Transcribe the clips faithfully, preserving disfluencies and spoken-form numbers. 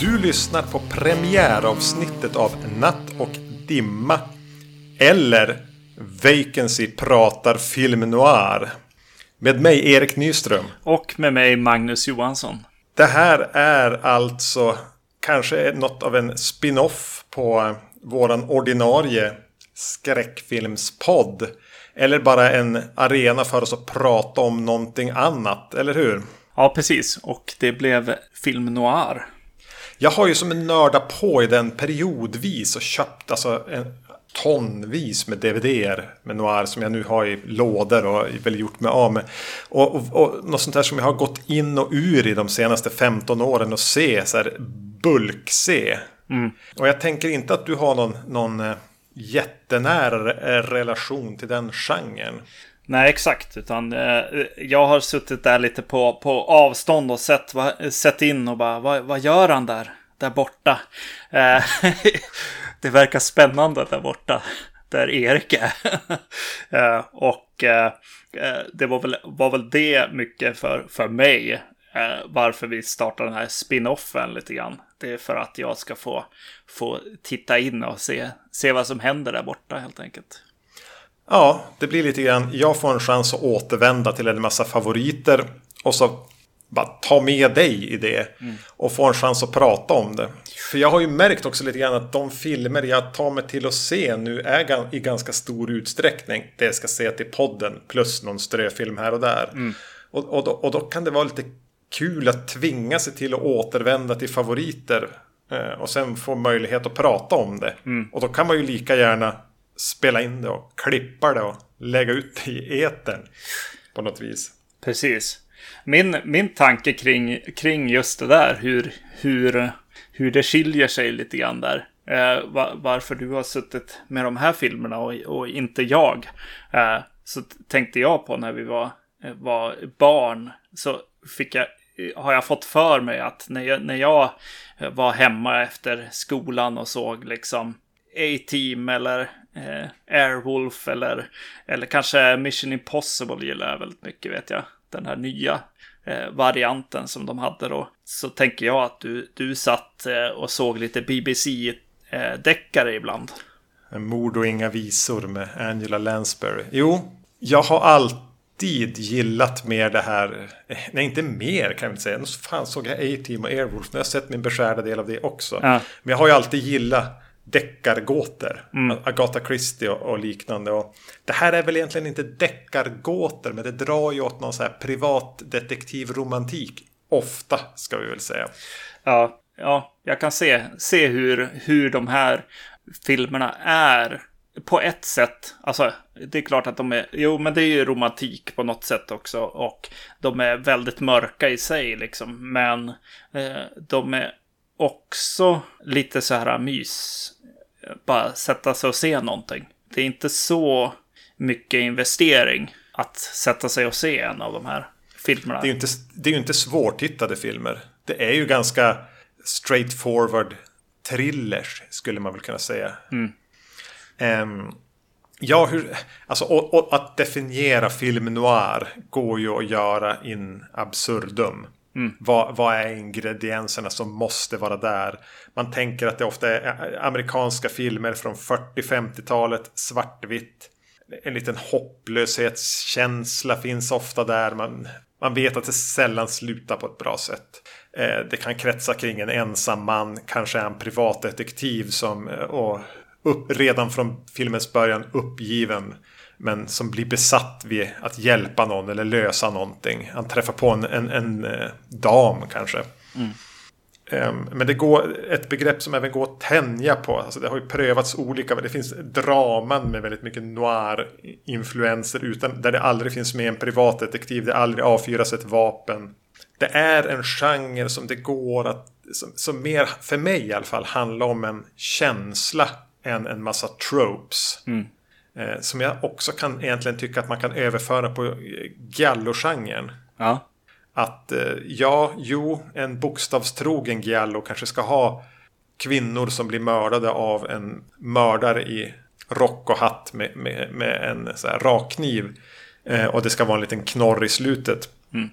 Du lyssnar på premiäravsnittet av Natt och dimma, eller Vacancy pratar film noir. Med mig Erik Nyström. Och med mig Magnus Johansson. Det här är alltså kanske något av en spin-off på våran ordinarie skräckfilmspodd. Eller bara en arena för oss att prata om någonting annat, eller hur? Ja, precis. Och det blev film noir. Jag har ju som en nörda på i den periodvis och köpt alltså en tonvis med D V D-er med noir som jag nu har i lådor och väl gjort mig av med. Och, och, och något sånt här som jag har gått in och ur i de senaste femton åren och se, så här bulk-se. Mm. Och jag tänker inte att du har någon, någon jättenära relation till den genren. Nej, exakt. Utan eh, jag har suttit där lite på, på avstånd och sett, va, sett in och bara, va, vad gör han där? Där borta. Eh, det verkar spännande där borta. Där Erik är. eh, och eh, det var väl, var väl det mycket för, för mig. Eh, varför vi startade den här spin-offen lite grann. Det är för att jag ska få, få titta in och se, se vad som händer där borta helt enkelt. Ja, det blir lite grann. Jag får en chans att återvända till en massa favoriter. Och så bara ta med dig i det. Mm. Och få en chans att prata om det. För jag har ju märkt också lite grann att de filmer jag tar mig till att se nu är i ganska stor utsträckning det jag ska se till podden. Plus någon ströfilm här och där. Mm. Och, och, då, och då kan det vara lite kul att tvinga sig till att återvända till favoriter. Och sen få möjlighet att prata om det. Mm. Och då kan man ju lika gärna spela in det och klippa det och lägga ut det i etern på något vis. Precis. Min, min tanke kring, kring just det där, hur, hur, hur det skiljer sig lite grann där. Eh, var, varför du har suttit med de här filmerna och, och inte jag. Eh, så tänkte jag på när vi var, var barn, så fick jag, har jag fått för mig att när jag, när jag var hemma efter skolan och såg liksom A-Team eller Eh, Airwolf eller, eller kanske Mission Impossible gillar jag väldigt mycket, vet jag. Den här nya eh, varianten som de hade då. Så tänker jag att du, du satt eh, och såg lite B B C-deckare eh, ibland. Mord och inga visor med Angela Lansbury. Jo, jag har alltid gillat mer det här. Nej, inte mer kan jag inte säga. Nu fan såg jag A-Team och Airwolf. Nu har jag sett min beskärda del av det också. Ja. Men jag har ju alltid gillat deckargåtor, mm. Agatha Christie och liknande, och det här är väl egentligen inte deckargåtor, men det drar ju åt någon så här privatdetektivromantik ofta, ska vi väl säga. Ja, ja, jag kan se, se hur, hur de här filmerna är på ett sätt, alltså det är klart att de är, jo men det är ju romantik på något sätt också, och de är väldigt mörka i sig liksom, men eh, de är också lite så här mys. Bara sätta sig och se någonting. Det är inte så mycket investering att sätta sig och se en av de här filmerna. Det är ju inte, det är ju inte svårtittade filmer. Det är ju ganska straightforward thrillers, skulle man väl kunna säga. Mm. Um, ja, hur, alltså, och, och att definiera film noir går ju att göra in absurdum. Mm. Vad, vad är ingredienserna som måste vara där? Man tänker att det ofta är amerikanska filmer från fyrtio-femtiotalet, svartvitt. En liten hopplöshetskänsla finns ofta där. Man, man vet att det sällan slutar på ett bra sätt. Eh, det kan kretsa kring en ensam man, kanske en privatdetektiv som och upp, redan från filmens början uppgiven. Men som blir besatt vid att hjälpa någon eller lösa någonting. Han träffar på en, en, en dam kanske. Mm. Um, men det går ett begrepp som även går att tänja på. Alltså det har ju prövats olika. Men det finns draman med väldigt mycket noir-influenser. Utan, där det aldrig finns med en privatdetektiv. Det aldrig avfyras ett vapen. Det är en genre som det går att... Som, som mer, för mig i alla fall, handlar om en känsla än en massa tropes. Mm. Som jag också kan egentligen tycka att man kan överföra på giallo-genren. Ja. Att ja, jo, en bokstavstrogen giallo kanske ska ha kvinnor som blir mördade av en mördare i rock och hatt med, med, med en så här rakkniv. Eh, och det ska vara en liten knorr i slutet. Mm.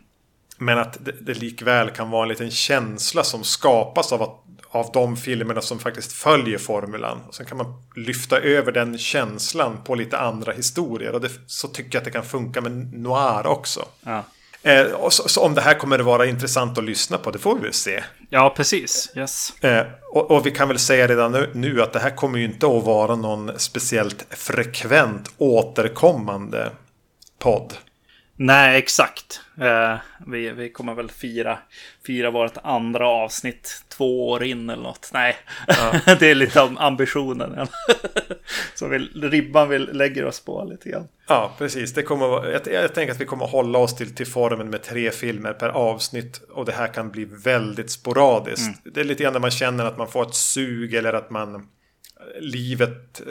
Men att det, det likväl kan vara en liten känsla som skapas av att av de filmerna som faktiskt följer formulan. Och sen kan man lyfta över den känslan på lite andra historier. Och det, så tycker jag att det kan funka med noir också. Ja. Eh, och så, så om det här kommer det vara intressant att lyssna på, det får vi väl se. Ja, precis. Yes. Eh, och, och vi kan väl säga redan nu, nu att det här kommer ju inte att vara någon speciellt frekvent återkommande podd. Nej, exakt. Eh, vi, vi kommer väl fira, fira vårt andra avsnitt två år in eller något. Nej, ja. Det är lite ambitionen. Så vi, ribban vi lägger oss på lite grann. Ja, precis. Det kommer, jag, jag tänker att vi kommer hålla oss till, till formen med tre filmer per avsnitt. Och det här kan bli väldigt sporadiskt. Mm. Det är lite grann när man känner att man får ett sug eller att man... livet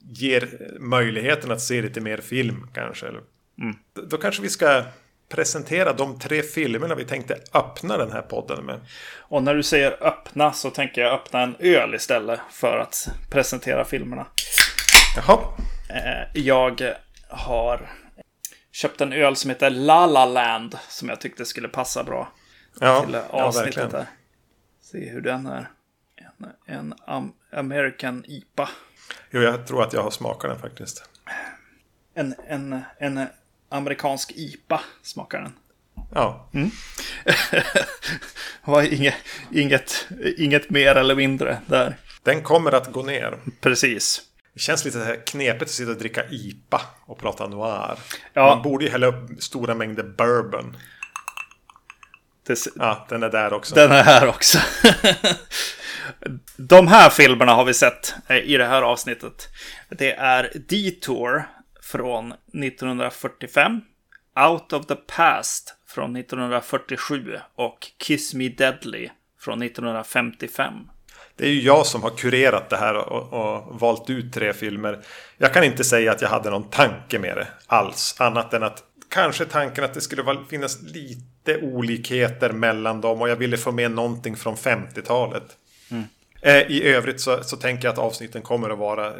ger möjligheten att se lite mer film kanske. Eller... Mm. Då kanske vi ska presentera de tre filmerna vi tänkte öppna den här podden med. Och när du säger öppna så tänker jag öppna en öl istället för att presentera filmerna. Jaha. Jag har köpt en öl som heter La La Land som jag tyckte skulle passa bra ja, till avsnittet. Ja, verkligen. Se hur den är. En, en am- American I P A. Jo, jag tror att jag har smakat den faktiskt. En, en, en amerikansk I P A smakar den. Ja. Mm. Var inget, inget, inget mer eller mindre där. Den kommer att gå ner. Precis. Det känns lite knepigt att sitta och dricka I P A och prata noir. Ja. Man borde ju hälla upp stora mängder bourbon. Det... Ja, den är där också. Den är här också. De här filmerna har vi sett i det här avsnittet. Det är Detour från nittonhundrafyrtiofem, Out of the Past från nittonhundrafyrtiosju och Kiss Me Deadly från nittonhundrafemtiofem. Det är ju jag som har kurerat det här och, och valt ut tre filmer. Jag kan inte säga att jag hade någon tanke med det alls, annat än att kanske tanken att det skulle finnas lite olikheter mellan dem och jag ville få med någonting från femtiotalet. Mm. I övrigt så, så tänker jag att avsnitten kommer att vara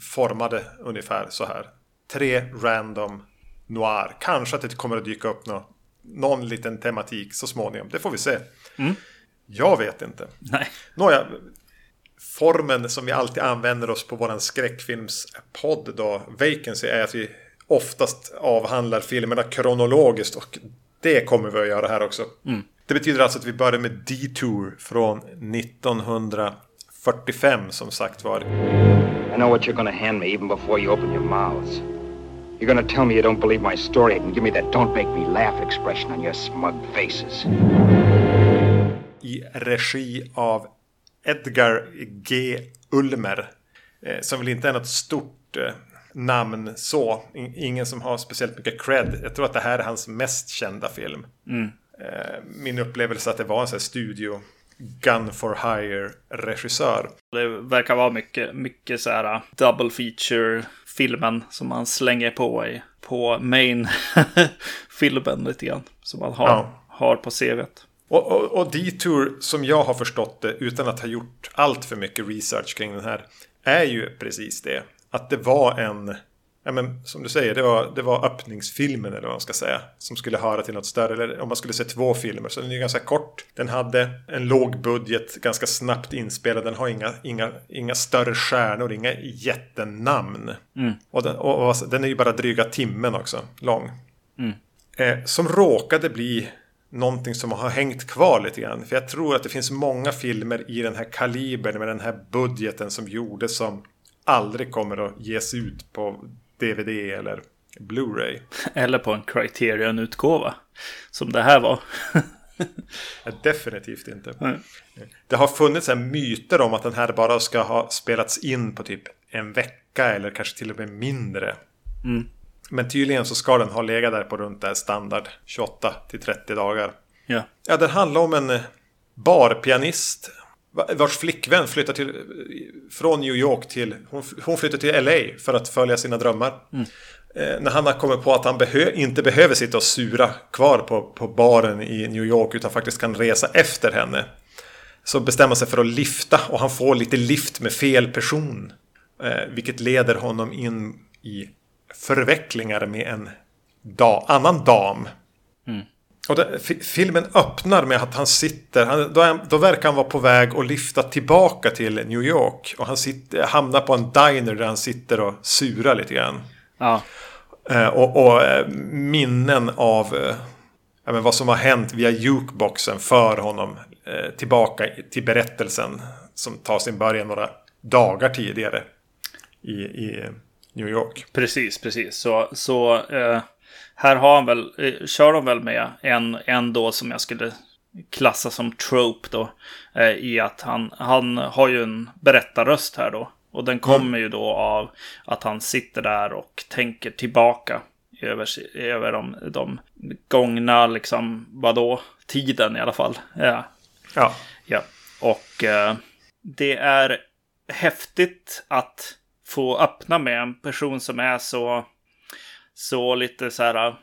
formade ungefär så här. Tre random noir. Kanske att det kommer att dyka upp någon, någon liten tematik så småningom. Det får vi se. Mm. Jag vet inte. Nej. Nåja, formen som vi alltid använder oss på våran skräckfilmspodd då, Vacancy, är att vi oftast avhandlar filmerna kronologiskt och det kommer vi att göra här också. Mm. Det betyder alltså att vi börjar med Detour från nittonhundrafyrtiofem som sagt var. I know what you're going to hand me even before you open your mouths. You're going to tell me you don't believe my story and give me that don't make me laugh expression on your smug faces. I regi av Edgar G Ulmer som väl inte är något stort namn så. Ingen som har speciellt mycket cred. Jag tror att det här är hans mest kända film. Mm. Min upplevelse att det var en sån här studio gun for hire regissör. Det verkar vara mycket, mycket så här double feature filmen som man slänger på i på main filmen lite grann som man har, ja. har på C V:t. Och, och, och Detour som jag har förstått det utan att ha gjort allt för mycket research kring den här är ju precis det att det var en Ja, men, som du säger, det var, det var öppningsfilmen eller vad man ska säga, som skulle höra till något större, eller om man skulle se två filmer så den är ganska kort, den hade en låg budget, ganska snabbt inspelad, den har inga, inga, inga större stjärnor, inga jättenamn mm. och, den, och, och den är ju bara dryga timmen också, lång mm. eh, som råkade bli någonting som har hängt kvar lite grann, för jag tror att det finns många filmer i den här kalibern med den här budgeten som gjordes som aldrig kommer att ges ut på D V D eller Blu-ray. Eller på en Criterion-utgåva. Som det här var. Ja, definitivt inte. Mm. Det har funnits en myter om att den här bara ska ha spelats in på typ en vecka. Eller kanske till och med mindre. Mm. Men tydligen så ska den ha legat där på runt där standard tjugoåtta till trettio dagar. Yeah. Ja, den handlar om en barpianist vars flickvän flyttar till från New York till hon, hon flyttar till L A för att följa sina drömmar mm. eh, när han har kommit på att han behö, inte behöver sitta och sura kvar på, på baren i New York utan faktiskt kan resa efter henne så bestämmer sig för att lifta och han får lite lift med fel person eh, vilket leder honom in i förvecklingar med en da, annan dam mm. Och det, f- filmen öppnar med att han sitter, han, då, då verkar han vara på väg att lyfta tillbaka till New York. Och han sitter, hamnar på en diner där han sitter och surar lite grann. Ja. Eh, och, och minnen av eh, ja, men vad som har hänt via jukeboxen för honom eh, tillbaka till berättelsen som tar sin början några dagar tidigare i, i New York. Precis, precis. Så... så eh... Här har han väl, kör de väl med en, en då som jag skulle klassa som trope då, eh, i att han, han har ju en berättarröst här då. Och den kommer ju då av att han sitter där och tänker tillbaka över, över de, de gångna, liksom, vadå, tiden i alla fall. Ja. Ja. Ja. Och eh, det är häftigt att få öppna med en person som är så... Så lite så här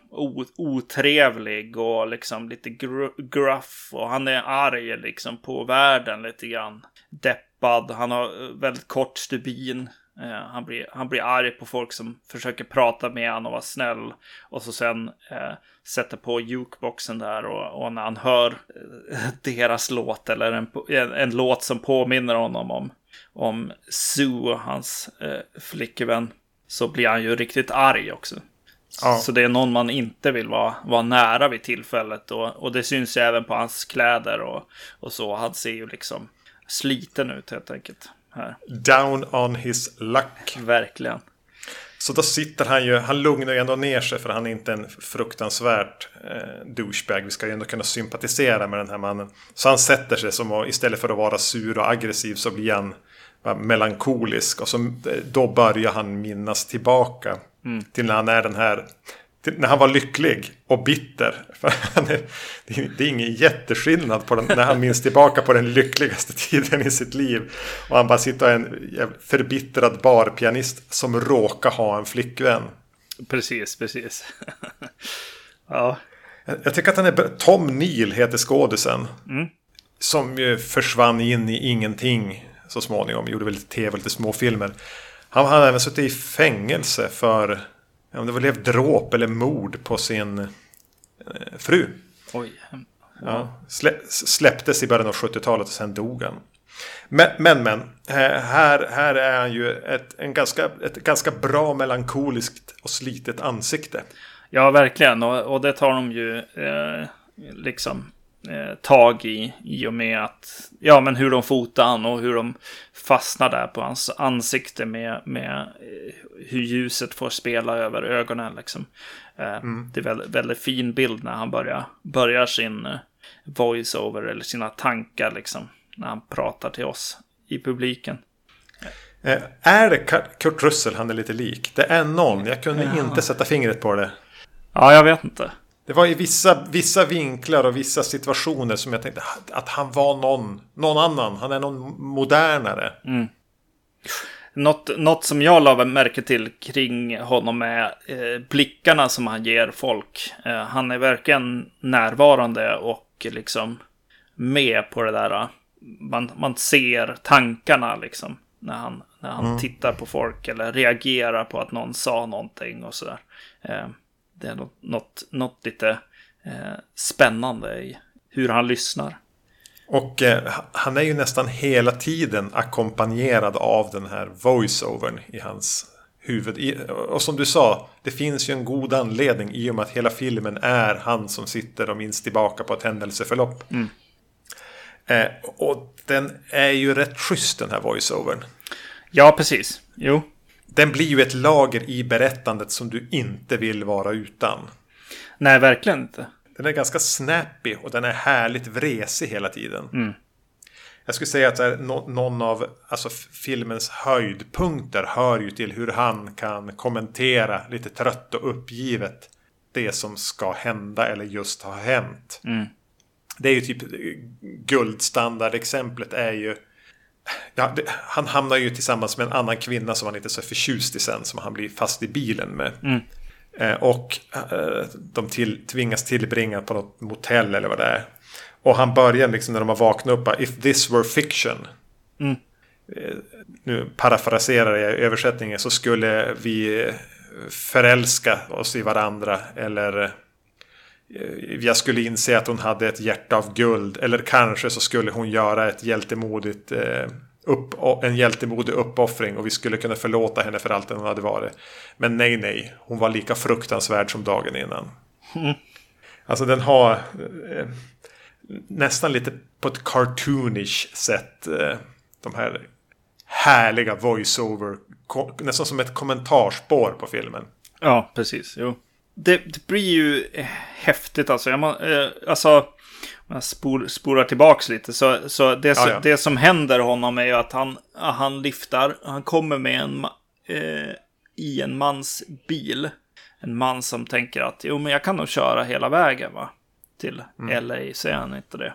otrevlig och liksom lite gruff, och han är arg liksom på världen lite grann. Deppad, han har väldigt kort stubin. Eh, han, blir, han blir arg på folk som försöker prata med han och vara snäll. Och så sen eh, sätter på jukeboxen där, och, och när han hör eh, deras låt eller en, en, en låt som påminner honom om, om Sue, hans eh, flickvän. Så blir han ju riktigt arg också. Ja. Så det är någon man inte vill vara, vara nära vid tillfället. Och, och det syns ju även på hans kläder och, och så. Han ser ju liksom sliten ut helt enkelt. Här. Down on his luck. Verkligen. Så då sitter han ju, han lugnar ju ändå ner sig, för han är inte en fruktansvärt eh, douchebag. Vi ska ju ändå kunna sympatisera med den här mannen. Så han sätter sig som, och istället för att vara sur och aggressiv så blir han melankolisk, och så då börjar han minnas tillbaka mm. till när han är den här, när han var lycklig och bitter. För han är, det är ingen jätteskillnad på den, när han minns tillbaka på den lyckligaste tiden i sitt liv, och han bara sitter, en förbittrad barpianist som råkar ha en flickvän. Precis, precis. Ja. Jag, jag tycker att han är, Tom Neal heter skådisen mm. som ju försvann in i ingenting så småningom, gjorde väl lite tv och lite småfilmer. Han hade även suttit i fängelse för, om det var lev dråp eller mord på sin eh, fru. Oj. Ja. Ja, slä, släpptes i början av sjuttiotalet och sen dog han. Men, men, men här, här är han ju ett, en ganska, ett ganska bra melankoliskt och slitet ansikte. Ja, verkligen. Och, och det tar de ju eh, liksom... tag i, i och med att ja, men hur de fotar han och hur de fastnar där på hans ansikte med, med hur ljuset får spela över ögonen liksom. Mm. Det är väldigt, väldigt fin bild när han börjar, börjar sin voiceover eller sina tankar liksom, när han pratar till oss i publiken. Är det Kurt Russell han är lite lik? Det är någon, jag kunde ja. inte sätta fingret på det. Ja, jag vet inte. Det var i vissa, vissa vinklar och vissa situationer som jag tänkte att han var någon, någon annan. Han är någon modernare. Mm. Något, något som jag la märke till kring honom är eh, blickarna som han ger folk. Eh, han är verkligen närvarande och liksom med på det där. Man, man ser tankarna liksom när han, när han mm. tittar på folk eller reagerar på att någon sa någonting och sådär. Eh. Det är något, något, något lite eh, spännande i hur han lyssnar. Och eh, han är ju nästan hela tiden ackompanjerad av den här voiceovern i hans huvud. I, och som du sa, det finns ju en god anledning i och med att hela filmen är han som sitter och minns tillbaka på ett händelseförlopp. Mm. Eh, och den är ju rätt schysst, den här voiceovern. Ja, precis. Jo. Den blir ju ett lager i berättandet som du inte vill vara utan. Nej, verkligen inte. Den är ganska snappy och den är härligt vresig hela tiden. Mm. Jag skulle säga att någon av alltså, filmens höjdpunkter hör ju till hur han kan kommentera lite trött och uppgivet det som ska hända eller just har hänt. Mm. Det är ju typ guldstandardexemplet är ju Ja, det, han hamnar ju tillsammans med en annan kvinna som han inte är så förtjust i sen, som han blir fast i bilen med. Mm. Eh, och eh, de till, tvingas tillbringa på något motell eller vad det är. Och han börjar liksom när de har vaknat upp, if this were fiction. Mm. Eh, nu parafraserar jag översättningen, så skulle vi förälska oss i varandra eller jag skulle inse att hon hade ett hjärta av guld, eller kanske så skulle hon göra ett hjältemodigt eh, upp, en hjältemodig uppoffring och vi skulle kunna förlåta henne för allt det hon hade varit. Men nej, nej, hon var lika fruktansvärd som dagen innan. Mm. Alltså den har eh, nästan lite på ett cartoonish sätt eh, de här härliga voiceover, ko- nästan som ett kommentarspår på filmen. Ja, precis, jo. Det, det blir ju häftigt alltså. Jag må, eh, alltså om jag spor, sporar tillbaks lite så, så, det, så ja, ja. Det som händer honom är ju att han, han lyftar, han kommer med en eh, i en mans bil. En man som tänker att jo, men jag kan nog köra hela vägen va till mm. L A, så är han inte det.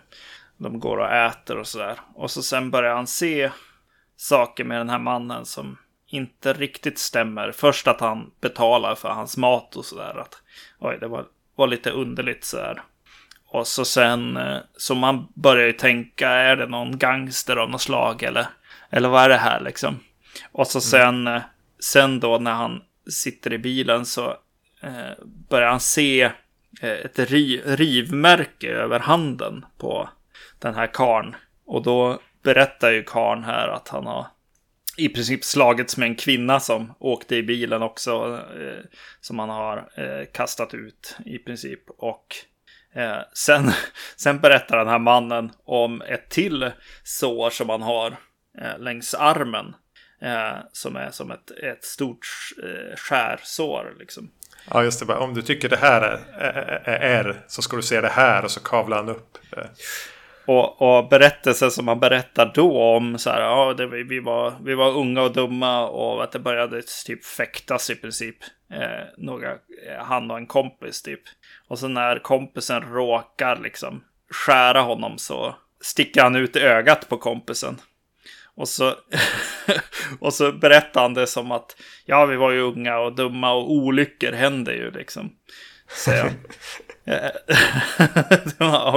De går och äter och sådär. Och så sen börjar han se saker med den här mannen som inte riktigt stämmer. Först att han betalar för hans mat och sådär. Att, oj, det var, var lite underligt sådär. Och så sen så man börjar ju tänka, är det någon gangster av något slag eller, eller vad är det här liksom? Och så sen, mm. sen då när han sitter i bilen så eh, börjar han se eh, ett riv, rivmärke över handen på den här karn. Och då berättar ju karn här att han har i princip slagits med en kvinna som åkte i bilen också, eh, som han har eh, kastat ut i princip. Och eh, sen, sen berättar den här mannen om ett till sår som han har eh, längs armen. Eh, som är som ett, ett stort eh, skärsår liksom. Ja just det, om du tycker det här är, är, är så ska du se det här. Och så kavlar han upp eh. och, och berättelsen som han berättar då om så här, ja, det, vi, var, vi var unga och dumma. Och att det började typ fäktas i princip eh, några, han och en kompis typ. Och så när kompisen råkar liksom skära honom så sticker han ut ögat på kompisen. Och så, och så berättar han det som att ja, vi var ju unga och dumma och olyckor hände ju liksom. Så okej.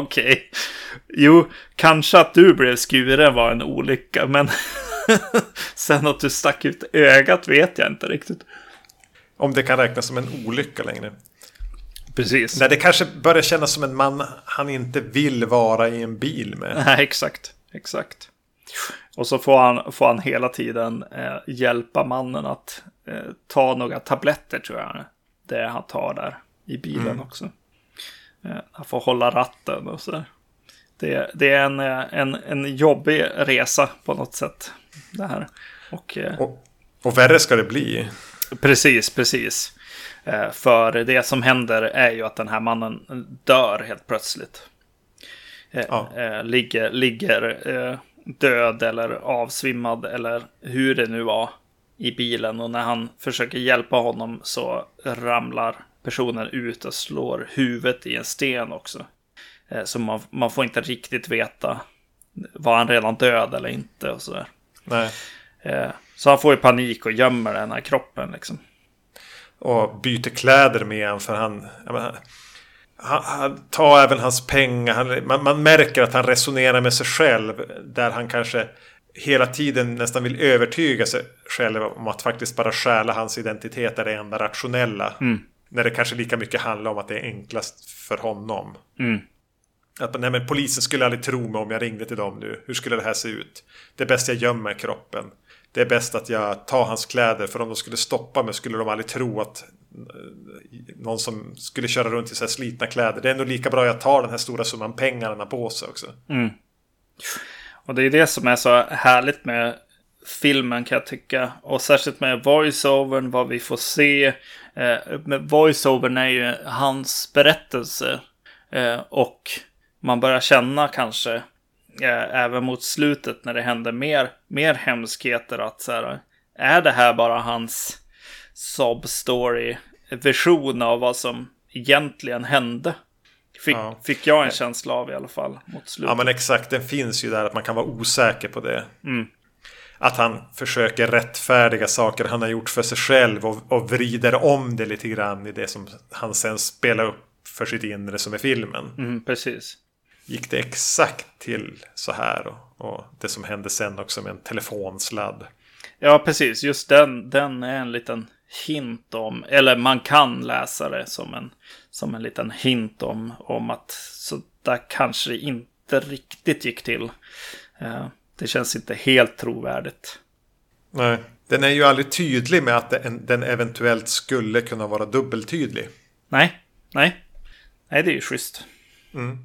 Okay. Jo, kanske att du blev skuren var en olycka, men sen att du stack ut ögat vet jag inte riktigt. Om det kan räknas som en olycka längre. Precis. Nej, det kanske börjar kännas som en man han inte vill vara i en bil med. Nej, exakt, exakt. Och så får han, får han hela tiden eh, hjälpa mannen att eh, ta några tabletter tror jag. Det han tar där i bilen mm. också. Eh, han får hålla ratten och så. Det, det är en, en, en jobbig resa på något sätt. Det här. Och, eh, och, och värre ska det bli. Precis, precis. Eh, för det som händer är ju att den här mannen dör helt plötsligt. Eh, ja. eh, ligger... ligger eh, död eller avsvimmad eller hur det nu var i bilen, och när han försöker hjälpa honom så ramlar personen ut och slår huvudet i en sten också. Så man, man får inte riktigt veta var han redan död eller inte och sådär. Nej. Så han får ju panik och gömmer den här kroppen liksom. Och byter kläder med han för han... Han, han tar även hans pengar. Han, man, man märker att han resonerar med sig själv, där han kanske hela tiden nästan vill övertyga sig själv om att faktiskt bara stjäla hans identitet är det enda rationella. Mm. När det kanske lika mycket handlar om att det är enklast för honom. Mm. Att nej, men polisen skulle aldrig tro mig om jag ringde till dem nu. Hur skulle det här se ut? Det är bäst jag gömmer kroppen. Det är bäst att jag tar hans kläder, för om de skulle stoppa mig skulle de aldrig tro att någon som skulle köra runt i så här slitna kläder. Det är ändå lika bra jag tar den här stora summan pengarna på sig också. Mm. Och det är det som är så härligt med filmen kan jag tycka. Och särskilt med voiceovern, vad vi får se. Eh, men voiceovern är ju hans berättelse. Eh, och man börjar känna kanske eh, även mot slutet när det händer mer, mer hemskheter att så här, är det här bara hans substory-version av vad som egentligen hände. Fick, ja. fick jag en känsla av i alla fall mot slutet. Ja men exakt, den finns ju där att man kan vara osäker på det. Mm. Att han försöker rättfärdiga saker han har gjort för sig själv och, och vrider om det lite grann i det som han sen spelar upp för sitt inre som är filmen. Mm, precis. Gick det exakt till så här och, och det som hände sen också med en telefonsladd. Ja, precis. Just den, den är en liten hint om, eller man kan läsa det som en, som en liten hint om, om att så där kanske det inte riktigt gick till. Eh, det känns inte helt trovärdigt. Nej, den är ju aldrig tydlig med att den, den eventuellt skulle kunna vara dubbeltydlig. Nej, nej. Nej, det är ju schysst. Mm.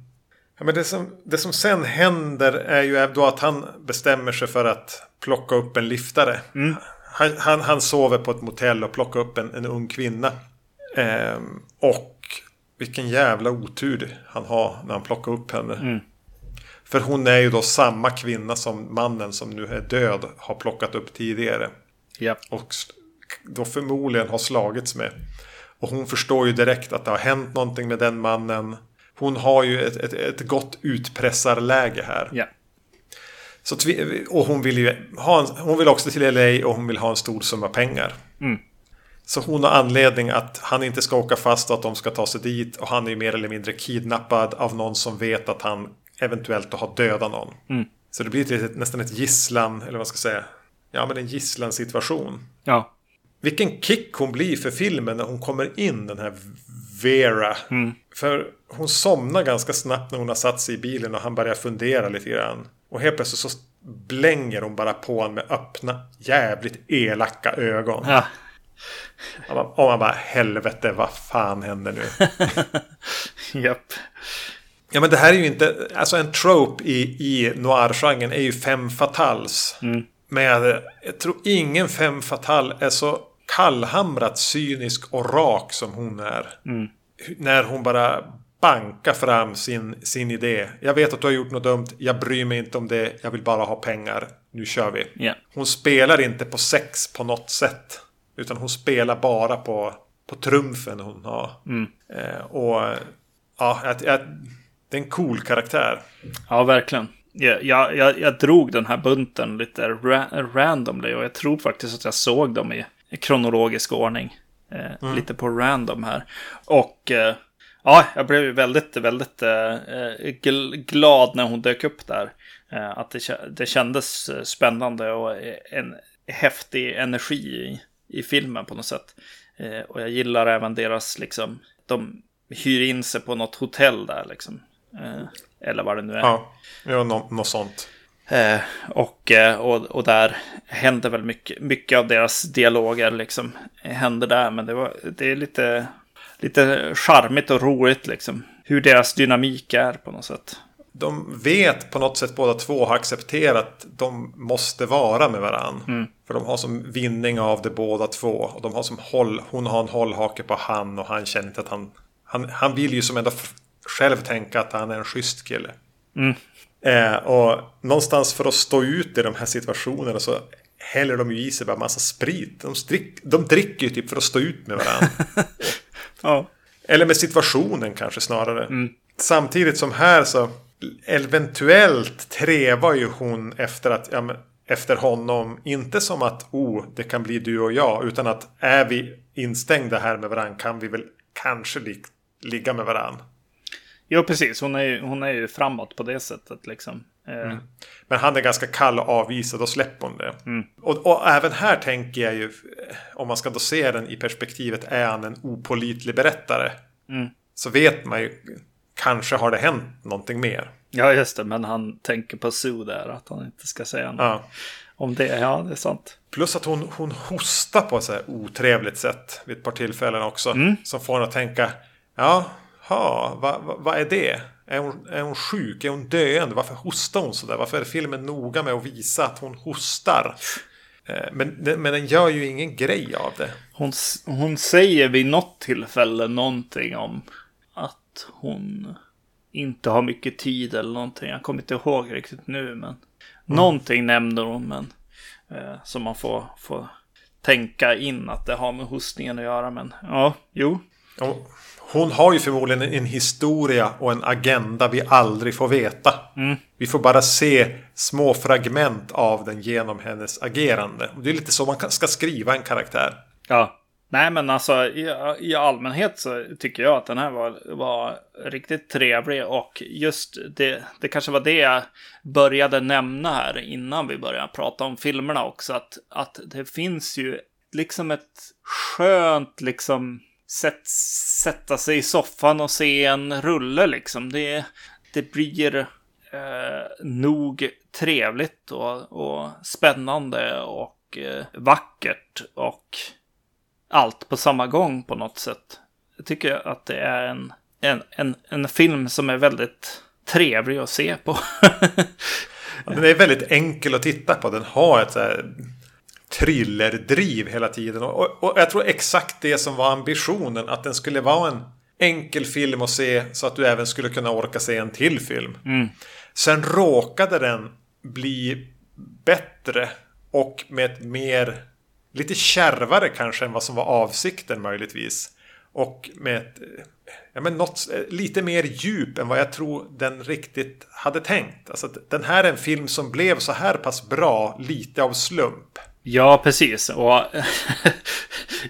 Ja, men det som, det som sen händer är ju då att han bestämmer sig för att plocka upp en liftare. Mm. Han, han, han sover på ett motell och plockar upp en, en ung kvinna. Ehm, och vilken jävla otur han har när han plockar upp henne. Mm. För hon är ju då samma kvinna som mannen som nu är död har plockat upp tidigare. Yep. Och då förmodligen har slagits med. Och hon förstår ju direkt att det har hänt någonting med den mannen. Hon har ju ett, ett, ett gott utpressarläge här. Yeah. Så tvi- och hon vill ju ha en, hon vill också till L A och hon vill ha en stor summa pengar. Mm. Så hon har anledning att han inte ska åka fast och att de ska ta sig dit. Och han är ju mer eller mindre kidnappad av någon som vet att han eventuellt har dödat någon. Mm. Så det blir ett, nästan ett gisslan, eller vad ska jag säga? Ja, men en gisslansituation. Ja. Vilken kick hon blir för filmen när hon kommer in, den här Vera. Mm. För hon somnar ganska snabbt när hon har satt sig i bilen och han börjar fundera lite grann. Och helt plötsligt så blänger hon bara på honom med öppna, jävligt elaka ögon. Ja. Och man, och man bara, helvete, vad fan händer nu? Japp. Ja, men det här är ju inte, alltså en trope i, i noir-genren är ju fem fatals. Mm. Men jag, jag tror ingen fem fatal är så kallhamrat, cynisk och rak som hon är. Mm. När hon bara bankar fram sin, sin idé. Jag vet att du har gjort något dumt. Jag bryr mig inte om det. Jag vill bara ha pengar. Nu kör vi. Yeah. Hon spelar inte på sex på något sätt. Utan hon spelar bara på, på trumfen hon har. Mm. Eh, och ja, jag, jag, det är en cool karaktär. Ja, verkligen. Jag, jag, jag drog den här bunten lite ra- randomly och jag tror faktiskt att jag såg dem i kronologisk ordning. Eh, mm. Lite på random här. Och eh, ja, jag blev väldigt, väldigt eh, gl- glad när hon dök upp där. Eh, att det, det kändes spännande och en häftig energi i, i filmen på något sätt. Eh, och jag gillar även deras, liksom, de hyr in sig på något hotell där, liksom. Eh, eller vad det nu är. Ja, ja nå- något sånt. Eh, och, och, och där hände väl mycket, mycket av deras dialoger liksom hände där, men det, var, det är lite, lite charmigt och roligt liksom, hur deras dynamik är på något sätt. De vet på något sätt båda två har accepterat de måste vara med varann. Mm. För de har som vinning av det båda två. Och de har som håll, hon har en hållhake på han och han känner inte att han, han, han vill ju som ändå f- själv tänka att han är en schysst kille. Mm. Eh, och någonstans för att stå ut i de här situationerna så häller de ju i sig bara massa sprit. De, strick, de dricker ju typ för att stå ut med varandra. Ja. Eller med situationen kanske snarare. Mm. Samtidigt som här så eventuellt trevar ju hon efter, att, ja, men, efter honom. Inte som att oh, det kan bli du och jag. Utan att är vi instängda här med varandra kan vi väl kanske li- ligga med varandra. Jo, precis. Hon är ju, hon är ju framåt på det sättet. Liksom. Eh. Mm. Men han är ganska kall och avvisad och släpper hon det. Mm. Och, och även här tänker jag ju, om man ska då se den i perspektivet, är han en opålitlig berättare? Mm. Så vet man ju, kanske har det hänt någonting mer. Ja, just det. Men han tänker på Sue där, att han inte ska säga något. Ja. Om det, ja, det är sant. Plus att hon, hon hostar på ett så här otrevligt sätt vid ett par tillfällen också. Mm. Som får henne att tänka, ja... Ja, vad va, va är det? Är hon, är hon sjuk? Är hon döende? Varför hostar hon så där? Varför är filmen noga med att visa att hon hostar? Men, men den gör ju ingen grej av det. Hon, hon säger vid något tillfälle någonting om att hon inte har mycket tid eller någonting. Jag kommer inte ihåg riktigt nu, men mm. någonting nämner hon, men eh, som man får, får tänka in att det har med hostningen att göra. Men ja, jo. Oh. Hon har ju förmodligen en historia och en agenda vi aldrig får veta. Mm. Vi får bara se små fragment av den genom hennes agerande. Det är lite så man ska skriva en karaktär. Ja. Nej, men alltså i, i allmänhet så tycker jag att den här var, var riktigt trevlig. Och just det, det kanske var det jag började nämna här innan vi började prata om filmerna också. Att, att det finns ju liksom ett skönt liksom... sätt, sätta sig i soffan och se en rulle liksom. Det, det blir eh, nog trevligt och, och spännande och eh, vackert och allt på samma gång på något sätt. Jag tycker att det är en, en, en, en film som är väldigt trevlig att se på. Den är väldigt enkel att titta på. Den har ett så här thrillerdriv hela tiden. Och, och jag tror exakt det som var ambitionen. Att den skulle vara en enkel film att se. Så att du även skulle kunna orka se en till film. Mm. Sen råkade den bli bättre. Och med ett mer... lite kärvare kanske än vad som var avsikten möjligtvis. Och med ett, ja, men något, lite mer djup än vad jag tror den riktigt hade tänkt. Alltså den här är en film som blev så här pass bra lite av slump. Ja, precis. Och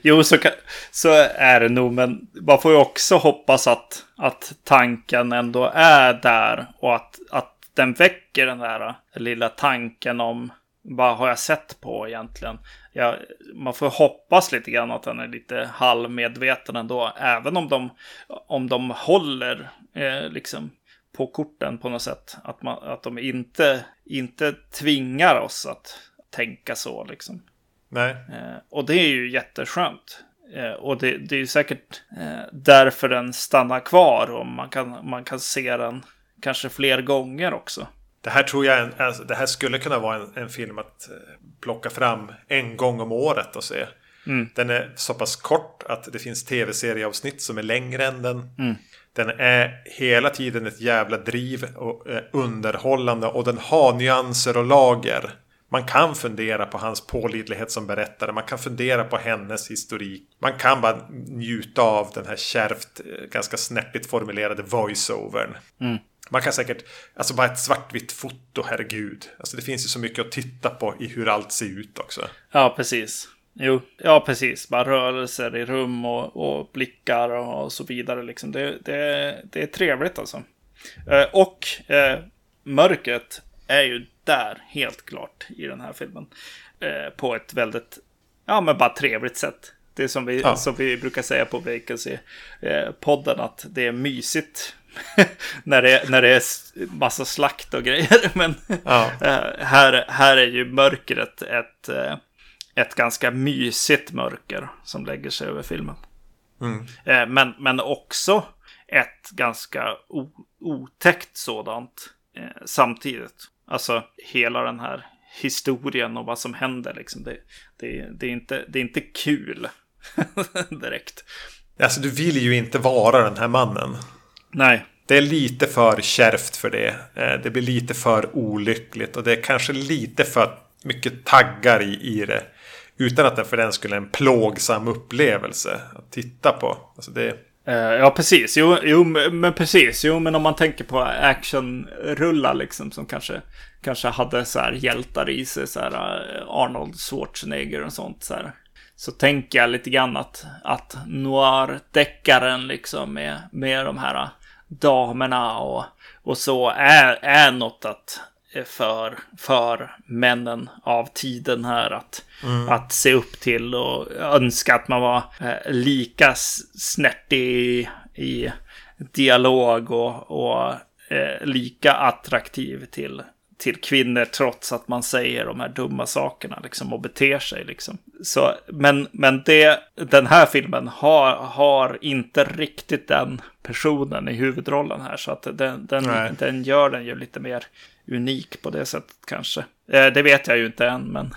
jo, så, kan, så är det nog. Men man får ju också hoppas att, att tanken ändå är där. Och att, att den väcker den där lilla tanken om vad har jag sett på egentligen. Ja, man får hoppas lite grann att han är lite halvmedveten ändå. Även om de, om de håller eh, liksom, på korten på något sätt. Att, man, att de inte, inte tvingar oss att tänka så. Liksom. Nej. Eh, och det är ju jätteskönt. Eh, och det, det är ju säkert eh, därför den stannar kvar. Och man kan, man kan se den kanske fler gånger också. Det här tror jag en, alltså, det här skulle kunna vara en, en film att plocka fram en gång om året och se. Mm. Den är så pass kort att det finns tv-serieavsnitt som är längre än den. Mm. Den är hela tiden ett jävla driv och eh, underhållande, och den har nyanser och lager. Man kan fundera på hans pålitlighet som berättare. Man kan fundera på hennes historik. Man kan bara njuta av den här kärvt, ganska snäppigt formulerade voice-overn. Mm. Man kan säkert, alltså bara ett svartvitt foto, herregud. Alltså det finns ju så mycket att titta på i hur allt ser ut också. Ja, precis. Jo, ja precis. Bara rörelser i rum och, och blickar och, och så vidare liksom. Det, det, det är trevligt alltså. Eh, och eh, mörkret är ju där helt klart i den här filmen. Eh, på ett väldigt, ja men bara trevligt sätt. Det är som vi, ja. som vi brukar säga på Vacancy-podden, eh, att det är mysigt. när, det, när det är massa slakt och grejer. Men ja. här, här är ju mörkret ett, ett ganska mysigt mörker som lägger sig över filmen. Mm. Men, men också ett ganska o, otäckt sådant samtidigt. Alltså hela den här historien och vad som händer liksom, det, det, det, är inte, det är inte kul direkt. Alltså du vill ju inte vara den här mannen. Nej. Det är lite för kärvt för det. Det blir lite för olyckligt. Och det är kanske lite för mycket taggar i, i det. Utan att det för den skulle en plågsam upplevelse att titta på. Alltså det... Ja, precis. Jo, jo, men precis. Jo, men om man tänker på actionrullar liksom, som kanske, kanske hade så här hjältar i sig. Så här Arnold Schwarzenegger och sånt så här. Så tänker jag lite grann att, att noir-deckaren liksom med, med de här damerna och, och så är, är något att för, för männen av tiden här att, mm. att se upp till och önska att man var eh, lika snärtig i, i dialog och, och eh, lika attraktiv till till kvinnor trots att man säger de här dumma sakerna liksom, och beter sig liksom. Så, men men det, den här filmen har, har inte riktigt den personen i huvudrollen här, så att den, den, den gör den ju lite mer unik på det sättet kanske. Eh, det vet jag ju inte än, men...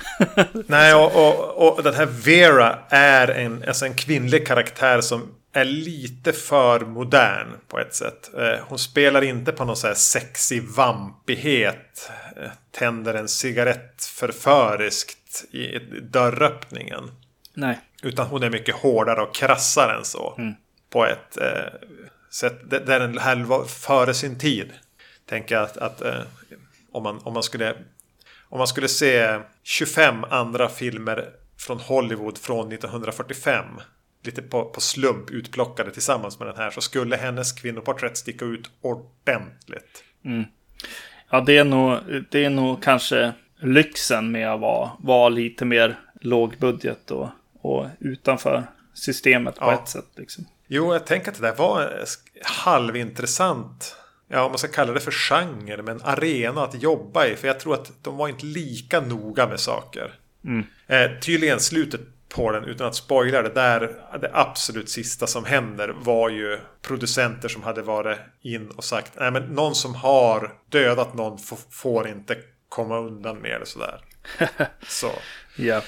Nej, och, och, och den här Vera är en, alltså en kvinnlig karaktär som är lite för modern på ett sätt. Hon spelar inte på någon så här sexig vampighet. Tänder en cigarett förföriskt i dörröppningen. Nej. Utan hon är mycket hårdare och krassare än så. Mm. På ett eh, sätt där den här var före sin tid. Tänker att, att eh, om, man, om, man skulle, om man skulle se tjugofem andra filmer från Hollywood från nittonhundrafyrtiofem... lite på, på slump utplockade tillsammans med den här, så skulle hennes kvinnoporträtt sticka ut ordentligt. Mm. Ja, det är, nog, det är nog kanske lyxen med att vara, vara lite mer lågbudget och, och utanför systemet på ja. ett sätt. Liksom. Jo, jag tänker att det där var halvintressant, ja, om man ska kalla det för genre, men arena att jobba i. För jag tror att de var inte lika noga med saker. Mm. Eh, tydligen slutet på den, utan att spoila det där, det absolut sista som händer var ju producenter som hade varit in och sagt, nej men någon som har dödat någon f- får inte komma undan med det sådär. Så. Yeah.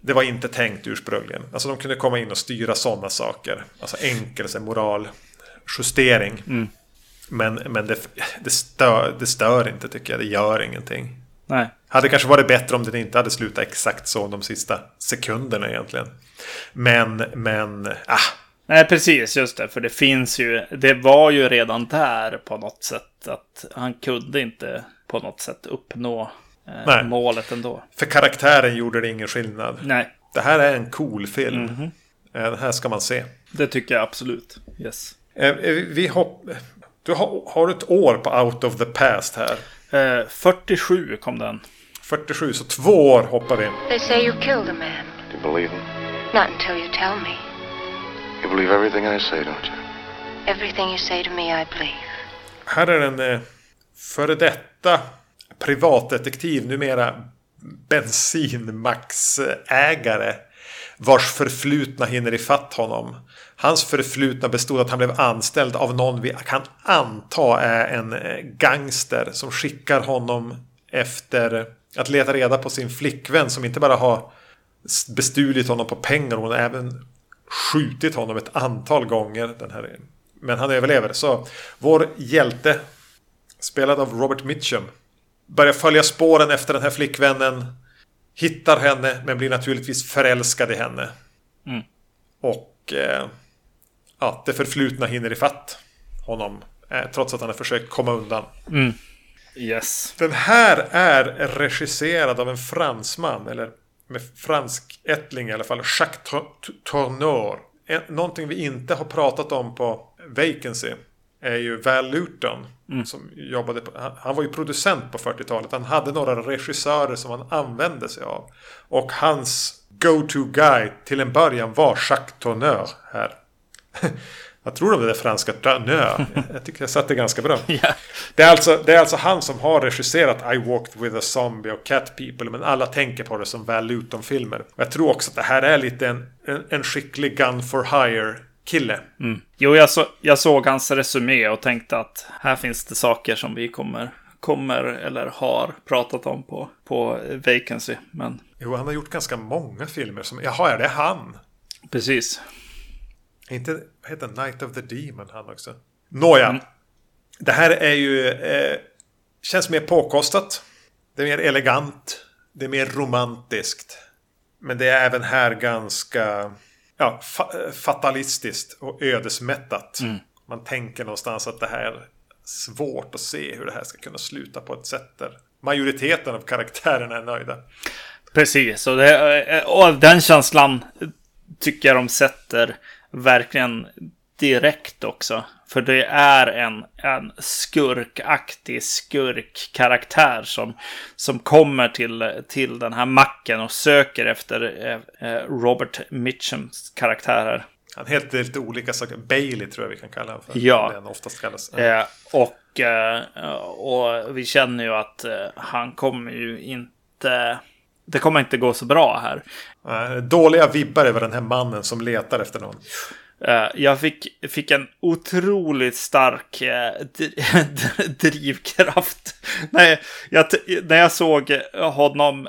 Det var inte tänkt ursprungligen. Alltså de kunde komma in och styra sådana saker. Alltså enkel så moral justering. Mm. Men, men det, det, stör, det stör inte tycker jag. Det gör ingenting. Nej. Hade kanske varit bättre om den inte hade slutat exakt så de sista sekunderna egentligen. Men, men, ah. Nej, precis, just det. För det finns ju, det var ju redan där på något sätt att han kunde inte på något sätt uppnå eh, målet ändå. För karaktären gjorde det ingen skillnad. Nej. Det här är en cool film. Mm-hmm. Eh, det här ska man se. Det tycker jag absolut, yes. Eh, vi hopp... Du har, har du ett år på Out of the Past här? Eh, fyrtiosju kom den. fyrtiosju, så två år hoppar vi in. They say you killed a man. Do you believe him? Not until you tell me. You believe everything I say, don't you? Everything you say to me, I believe. Här är en eh, före detta privatdetektiv, numera bensinmaxägare, vars förflutna hinner ifatt honom. Hans förflutna bestod att han blev anställd av någon vi kan anta är en gangster som skickar honom efter att leta reda på sin flickvän, som inte bara har bestulit honom på pengar, hon har även skjutit honom ett antal gånger den här. Men han överlever. Så vår hjälte, spelad av Robert Mitchum, börjar följa spåren efter den här flickvännen, hittar henne men blir naturligtvis förälskad i henne. Mm. Och eh, ja, det förflutna hinner ifatt honom, eh, trots att han har försökt komma undan. Mm. Yes. Den här är regisserad av en fransman, eller med fransk ättling i alla fall, Jacques Tourneur. Någonting vi inte har pratat om på Vacancy är ju Val Luton, mm. som jobbade på, han, han var ju producent på fyrtiotalet. Han hade några regissörer som han använde sig av. Och hans go-to guy till en början var Jacques Tourneur här. Jag tror om det där franska Tourneur. Jag tycker jag satt det ganska bra. Yeah. Det, är alltså, det är alltså han som har regisserat I Walked with a Zombie och Cat People, men alla tänker på det som Val Luton-filmer. Och jag tror också att det här är lite en, en, en skicklig gun for hire kille. Mm. Jo, jag, så, jag såg hans resumé och tänkte att här finns det saker som vi kommer, kommer eller har pratat om på, på Vacancy. Men... Jo, han har gjort ganska många filmer. Som, jaha, är det han? Precis. Inte, vad heter Night of the Demon han också? Nåja, mm. Det här är ju, eh, känns mer påkostat. Det är mer elegant. Det är mer romantiskt. Men det är även här ganska... Ja, fa- fatalistiskt och ödesmättat. Mm. Man tänker någonstans att det här är svårt att se hur det här ska kunna sluta på ett sätt där majoriteten av karaktärerna är nöjda. Precis, och, det, och den känslan tycker jag de sätter verkligen direkt också. För det är en, en skurkaktig skurkkaraktär som, som kommer till, till den här macken och söker efter eh, Robert Mitchums karaktärer. Han heter lite olika saker. Bailey tror jag vi kan kalla honom för. Ja. Den oftast kallas. Mm. Eh, och, eh, och vi känner ju att eh, han kommer ju inte... Det kommer inte gå så bra här. Eh, dåliga vibbar över den här mannen som letar efter någon. Jag fick, fick en otroligt stark drivkraft när jag, när jag såg honom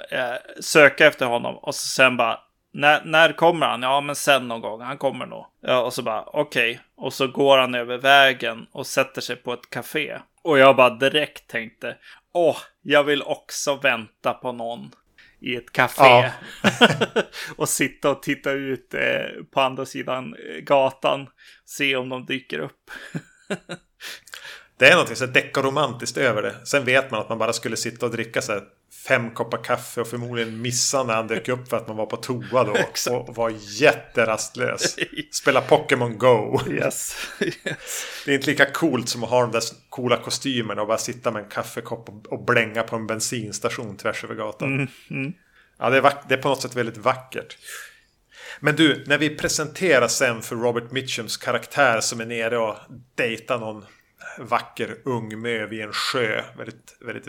söka efter honom och så sen bara, när, när kommer han? Ja, men sen någon gång, han kommer nog. Och så bara, okej. Okay. Och så går han över vägen och sätter sig på ett café. Och jag bara direkt tänkte, åh, jag vill också vänta på någon. I ett café. Ja. Och sitta och titta ut eh, på andra sidan gatan. Se om de dyker upp. Det är någonting så deckaromantiskt över det. Sen vet man att man bara skulle sitta och dricka så här, fem koppar kaffe. Och förmodligen missa när han dök upp för att man var på toa då. Och var jätterastlös. Spela Pokémon Go. Yes. Yes. Det är inte lika coolt som att ha de där coola kostymerna. Och bara sitta med en kaffekopp och, och blänga på en bensinstation tvärs över gatan. Mm, mm. Ja, det är, vack- det är på något sätt väldigt vackert. Men du, när vi presenterar sen för Robert Mitchums karaktär som är nere och dejtar någon vacker ung mö vid en sjö, väldigt, väldigt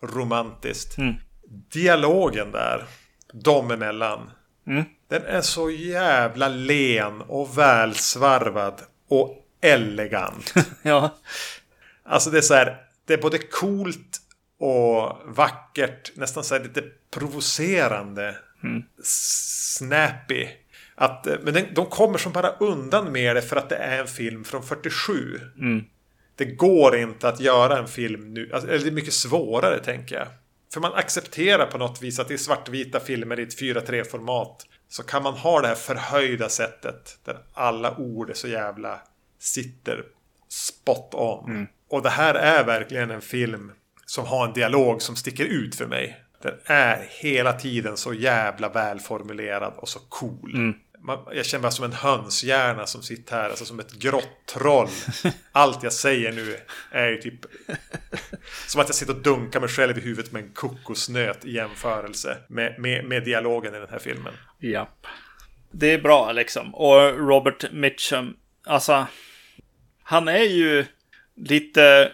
romantiskt. Mm. Dialogen där, de emellan, mm. den är så jävla len och välsvarvad och elegant. Ja. Alltså det är så här, det är både coolt och vackert, nästan så här lite provocerande, mm. snappy. Att, men den, de kommer som bara undan med det för att det är en film från fyrtiosju. Mm. Det går inte att göra en film nu, alltså, eller det är mycket svårare tänker jag. För man accepterar på något vis att i svartvita filmer i ett fyra tre format så kan man ha det här förhöjda sättet där alla ord är så jävla sitter spot on. Mm. Och det här är verkligen en film som har en dialog som sticker ut för mig. Den är hela tiden så jävla välformulerad och så cool. Mm. Man, jag känner mig som en hönshjärna som sitter här, alltså som ett grått troll. Allt jag säger nu är ju typ som att jag sitter och dunkar mig själv i huvudet med en kokosnöt i jämförelse med, med, med dialogen i den här filmen. Japp. Det är bra liksom. Och Robert Mitchum, alltså han är ju lite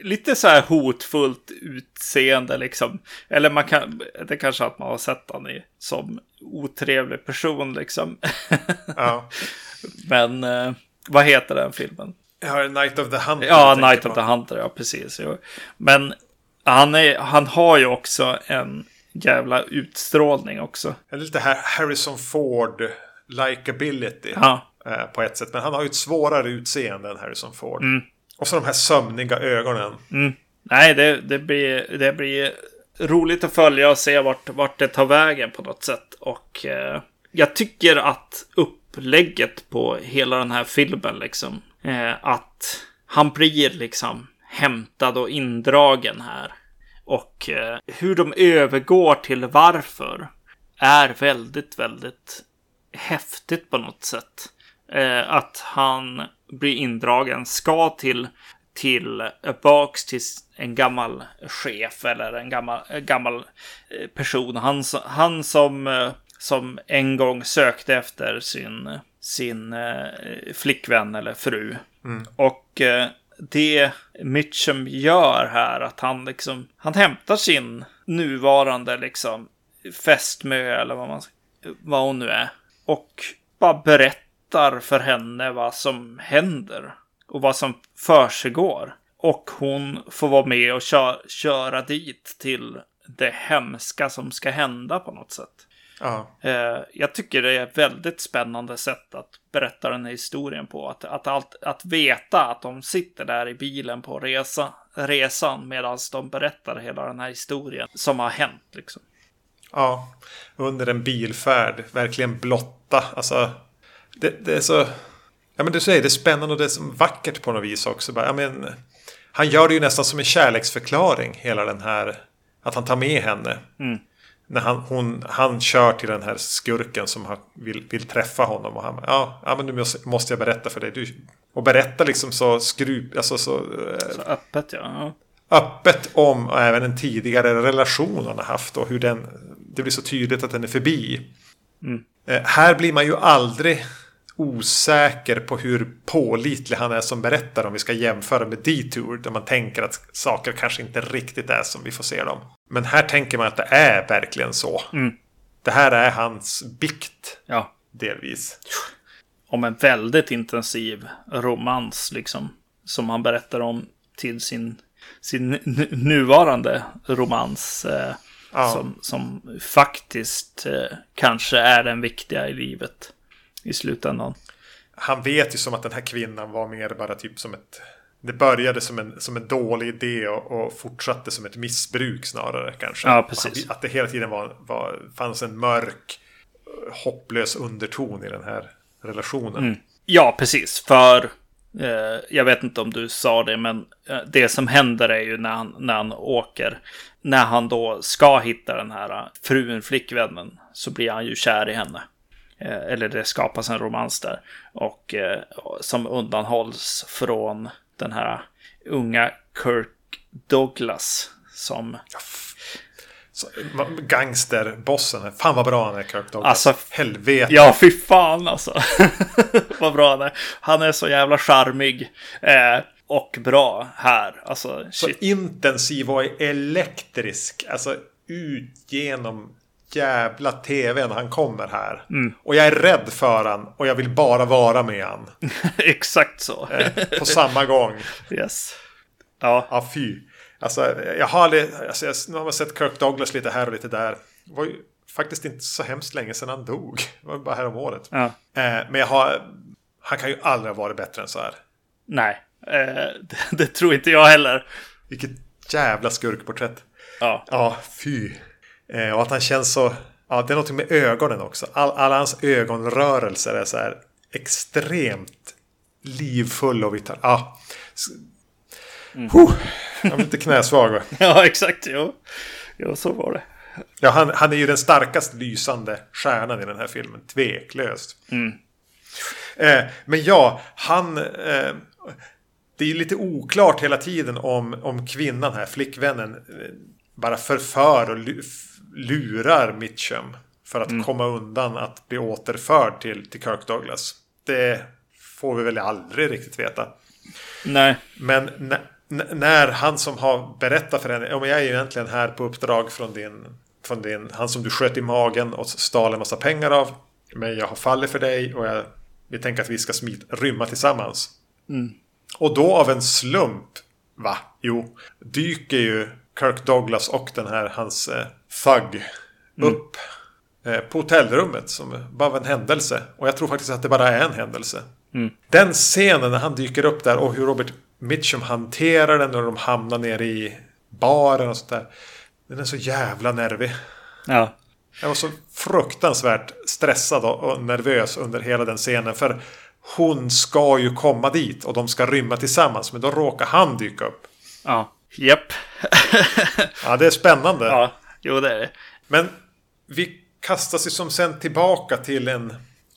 lite så här hotfullt utseende liksom, eller man kan, det kanske att man har sett han i som otrevlig person liksom. Ja. Men eh, vad heter den filmen? Ja, Night of the Hunter. Ja, Night of the Hunter, ja precis. Ja. Men han är han har ju också en jävla utstrålning också. Lite här Harrison Ford likability. Ja. På ett sätt, men han har ju ett svårare utseende än Harrison Ford. Mm. Och så de här sömniga ögonen. Mm. Nej, det, det, blir, det blir roligt att följa och se vart, vart det tar vägen på något sätt. Och eh, jag tycker att upplägget på hela den här filmen liksom, eh, att han blir liksom hämtad och indragen här. Och eh, hur de övergår till varför är väldigt, väldigt häftigt på något sätt. Eh, att han blir indragen, ska till till baks till en gammal chef eller en gammal gammal person, han han som som en gång sökte efter sin sin flickvän eller fru. Mm. Och det Mitchum gör här, att han liksom han hämtar sin nuvarande liksom fästmö eller vad man vad hon nu är och bara berättar för henne vad som händer och vad som försiggår, och hon får vara med och köra, köra dit till det hemska som ska hända på något sätt. Uh-huh. Jag tycker det är ett väldigt spännande sätt att berätta den här historien på, att, att, allt, att veta att de sitter där i bilen på resa, resan medan de berättar hela den här historien som har hänt liksom. Ja, under en bilfärd verkligen blotta, alltså Det, det är så, ja men du säger, det är spännande och det är så vackert på något vis också. Bara, ja, men, han gör det ju nästan som en kärleksförklaring, hela den här, att han tar med henne. Mm. När han, hon, han kör till den här skurken som har, vill, vill träffa honom och han, ja, ja men nu måste jag berätta för dig. Du, och berätta liksom så skrup, alltså så, så öppet, ja. Öppet om även en tidigare relation han har haft och hur den, det blir så tydligt att den är förbi. Mm. Eh, här blir man ju aldrig osäker på hur pålitlig han är som berättar, om vi ska jämföra med Detour där man tänker att saker kanske inte riktigt är som vi får se dem. Men här tänker man att det är verkligen så. Mm. Det här är hans bikt, ja. Delvis. Om en väldigt intensiv romans liksom, som han berättar om till sin, sin n- nuvarande romans eh, ja. som, som faktiskt eh, kanske är den viktiga i livet i slutändan. Han vet ju som att den här kvinnan var mer bara typ som ett... Det började som en, som en dålig idé och, och fortsatte som ett missbruk snarare kanske. Ja, precis. Han, att det hela tiden var, var, fanns en mörk, hopplös underton i den här relationen. Mm. Ja, precis. För eh, jag vet inte om du sa det, men eh, det som händer är ju när han, när han åker... När han då ska hitta den här frun, flickvännen, så blir han ju kär i henne. Eller det skapas en romans där. Och eh, som undanhålls från den här unga Kirk Douglas som... gangsterbossen. Fan vad bra han är, Kirk Douglas. Alltså, helvete. Ja, fy fan alltså. Vad bra han är. Han är så jävla charmig eh, och bra här. Alltså, så intensiv och elektrisk. Alltså ut genom jävla tvn han kommer här. Mm. Och jag är rädd för han och jag vill bara vara med han. Exakt så. eh, på samma gång. Yes. Ja, ja fy. Alltså, jag har, aldrig, alltså, jag, nu har man sett Kirk Douglas lite här och lite där. Det var ju faktiskt inte så hemskt länge sedan han dog. Det var bara här om året. Ja. Eh, men jag har, han kan ju aldrig ha varit bättre än så här. Nej, eh, det, det tror inte jag heller. Vilket jävla skurkporträtt. Ja, ja fy. Eh, och att han känns så... Ja, det är något med ögonen också. All, alla hans ögonrörelser är så här extremt livfulla och vitt. Ja, mm. Huh, han blir lite knäsvag. Ja, exakt, jo. Jo, så var det. Ja, han, han är ju den starkast lysande stjärnan i den här filmen, tveklöst. Mm. eh, Men ja, han eh, det är ju lite oklart hela tiden om, om kvinnan här, flickvännen, eh, bara förför och lu, lurar Mitchum för att mm. komma undan att bli återförd till, till Kirk Douglas. Det får vi väl aldrig riktigt veta. Nej. Men nej N- när han som har berättat för henne, om jag är ju egentligen här på uppdrag från din, från din, han som du sköt i magen och stal en massa pengar av, men jag har fallit för dig och jag, vi tänker att vi ska smita, rymma tillsammans. Mm. Och då av en slump, va? Jo, dyker ju Kirk Douglas och den här hans eh, thug mm. upp eh, på hotellrummet som bara var en händelse. Och jag tror faktiskt att det bara är en händelse. Mm. Den scenen när han dyker upp där och hur Robert Mitchum hanterar den när de hamnar nere i baren och sånt där. Den är så jävla nervig. Ja. Jag var så fruktansvärt stressad och nervös under hela den scenen. För hon ska ju komma dit och de ska rymma tillsammans. Men då råkar han dyka upp. Ja, japp. Ja, det är spännande. Ja, jo det är det. Men vi kastas ju som sen tillbaka till en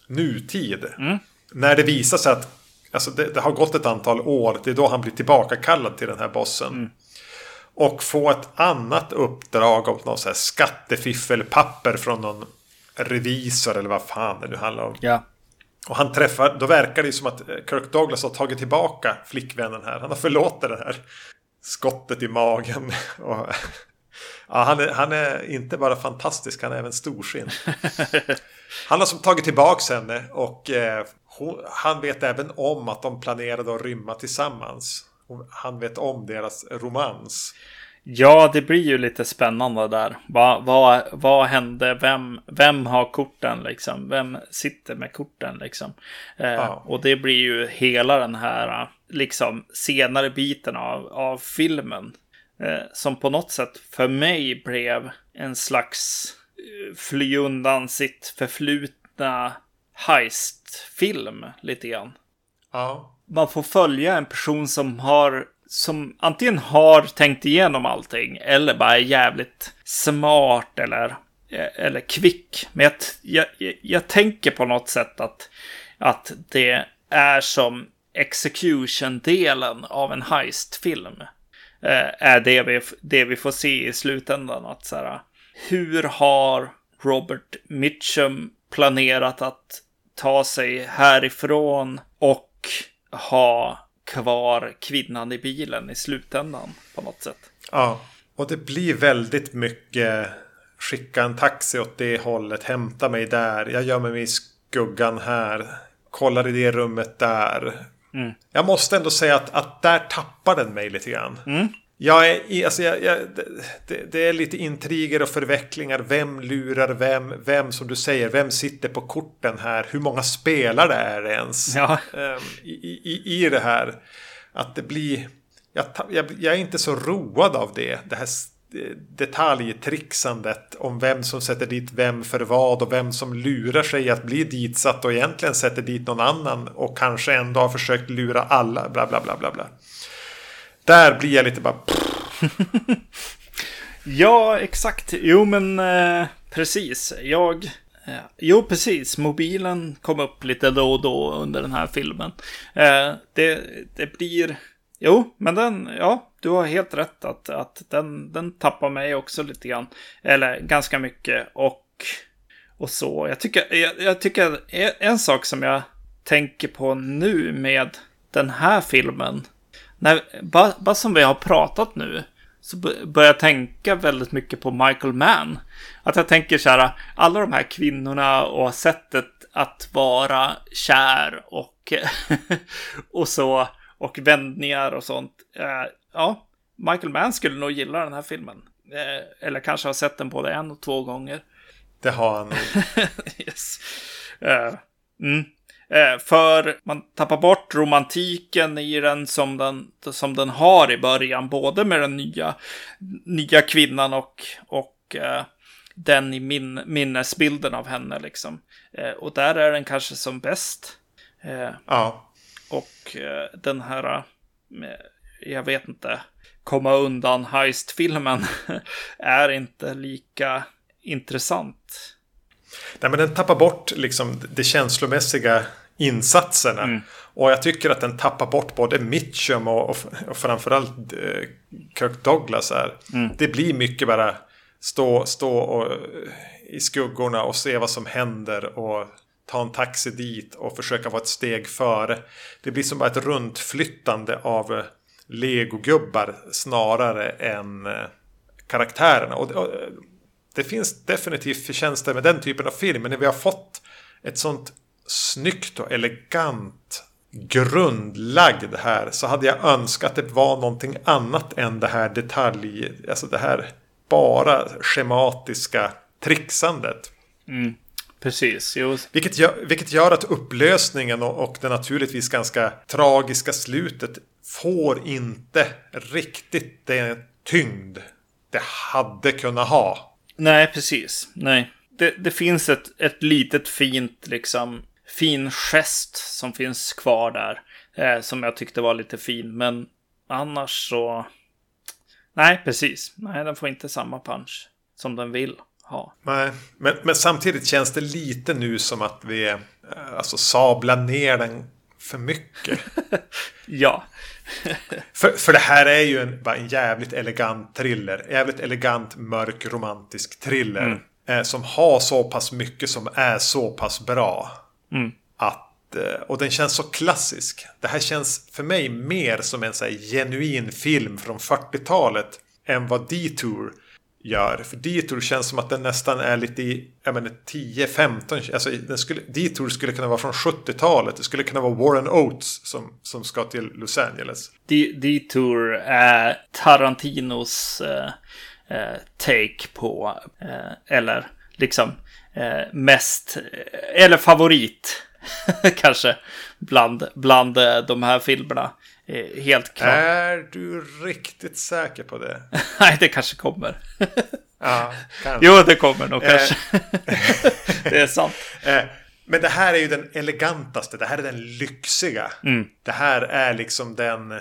nutid. Mm. När det visar sig att alltså det, det har gått ett antal år. Det är då han blir tillbaka kallad till den här bossen. Mm. Och får ett annat uppdrag av någon så här skattefiffelpapper från någon revisor eller vad fan det nu handlar om. Ja. Och han träffar, då verkar det som att Kirk Douglas har tagit tillbaka flickvännen här. Han har förlåtit det här skottet i magen. Och, ja, han, är, han är inte bara fantastisk, han är även storsinn. Han har som tagit tillbaka henne och... Eh, han vet även om att de planerade att rymma tillsammans. Han vet om deras romans. Ja, det blir ju lite spännande där. Vad, vad, vad hände? Vem, vem har korten liksom? Vem sitter med korten liksom? Eh, ja. Och det blir ju hela den här liksom senare biten av, av filmen. Eh, som på något sätt för mig blev en slags fly undan sitt förflutna heistfilm lite grann. Ja. Man får följa en person som har som antingen har tänkt igenom allting eller bara är jävligt smart eller eller kvick. Men jag, jag, jag tänker på något sätt att att det är som execution-delen av en heistfilm eh, är det vi det vi får se i slutändan, att så här, hur har Robert Mitchum planerat att ta sig härifrån och ha kvar kvinnan i bilen i slutändan på något sätt. Ja, och det blir väldigt mycket skicka en taxi åt det hållet, hämta mig där, jag gömmer mig i skuggan här, kollar i det rummet där. Mm. Jag måste ändå säga att, att där tappar den mig lite grann. Mm. Jag är, alltså jag, jag, det, det är lite intriger och förvecklingar. Vem lurar vem? Vem, som du säger, vem sitter på korten här? Hur många spelare är det ens? Ja. I, i, I det här. Att det blir... Jag, jag, jag är inte så road av det. Det här detaljtrixandet om vem som sätter dit vem för vad och vem som lurar sig att bli ditsatt och egentligen sätter dit någon annan och kanske ändå har försökt lura alla. Bla bla bla bla bla. Där blir jag lite bara... Ja, exakt. Jo, men eh, precis. Jag... Eh, jo, precis. Mobilen kom upp lite då och då under den här filmen. Eh, det, det blir... Jo, men den... Ja, du har helt rätt att, att den, den tappar mig också lite grann. Eller ganska mycket. Och, och så. Jag tycker, jag, jag tycker en sak som jag tänker på nu med den här filmen. När, bara, bara som vi har pratat nu. Så börjar jag tänka väldigt mycket på Michael Mann. Att jag tänker så här, alla de här kvinnorna och sättet att vara kär och, och så, och vändningar och sånt. Ja, Michael Mann skulle nog gilla den här filmen. Eller kanske har sett den både en och två gånger. Det har han. Yes. Mm. För man tappar bort romantiken i den som den, som den har i början. Både med den nya, nya kvinnan och, och eh, den i min, minnesbilden av henne. Liksom. Eh, och där är den kanske som bäst. Eh, ja. Och eh, den här, eh, jag vet inte, komma undan heist-filmen är inte lika intressant. Nej, men den tappar bort liksom de känslomässiga insatserna. Mm. Och jag tycker att den tappar bort både Mitchum och, och, och framförallt eh, Kirk Douglas här. Mm. Det blir mycket bara stå, stå och, i skuggorna och se vad som händer och ta en taxi dit och försöka vara ett steg före. Det blir som bara ett runtflyttande av eh, legogubbar snarare än eh, karaktärerna. Och, och det finns definitivt förtjänster med den typen av film, men när vi har fått ett sånt snyggt och elegant grundlagd här, så hade jag önskat att det var någonting annat än det här detalj, alltså det här bara schematiska trixandet. Mm, precis. Vilket gör, vilket gör att upplösningen och, och det naturligtvis ganska tragiska slutet får inte riktigt den tyngd det hade kunnat ha. Nej, precis. Nej. Det, det finns ett, ett litet fint, liksom, fin gest som finns kvar där. Eh, som jag tyckte var lite fin. Men annars så... Nej, precis. Nej, den får inte samma punch som den vill ha. Nej, men, men samtidigt känns det lite nu som att vi eh, alltså sablar ner den för mycket. Ja. för, för det här är ju en, bara en jävligt elegant thriller. Jävligt elegant, mörk, romantisk thriller. Mm. Eh, som har så pass mycket som är så pass bra. Mm. Att, eh, och den känns så klassisk. Det här känns för mig mer som en så här genuin film från fyrtiotalet än vad Detour gör. För Detour känns som att den nästan är lite i, jag menar, tio femton, alltså den skulle, Detour skulle kunna vara från sjuttiotalet. Det skulle kunna vara Warren Oates som, som ska till Los Angeles. D- Detour är Tarantinos eh, eh, take på eh, eller liksom eh, mest, eller favorit kanske bland, bland de här filmerna. Helt klart. Är du riktigt säker på det? Nej, det kanske kommer. Ja, kanske. Jo, det kommer nog kanske. Det är sant. Men det här är ju den elegantaste. Det här är den lyxiga. Mm. Det här är liksom den...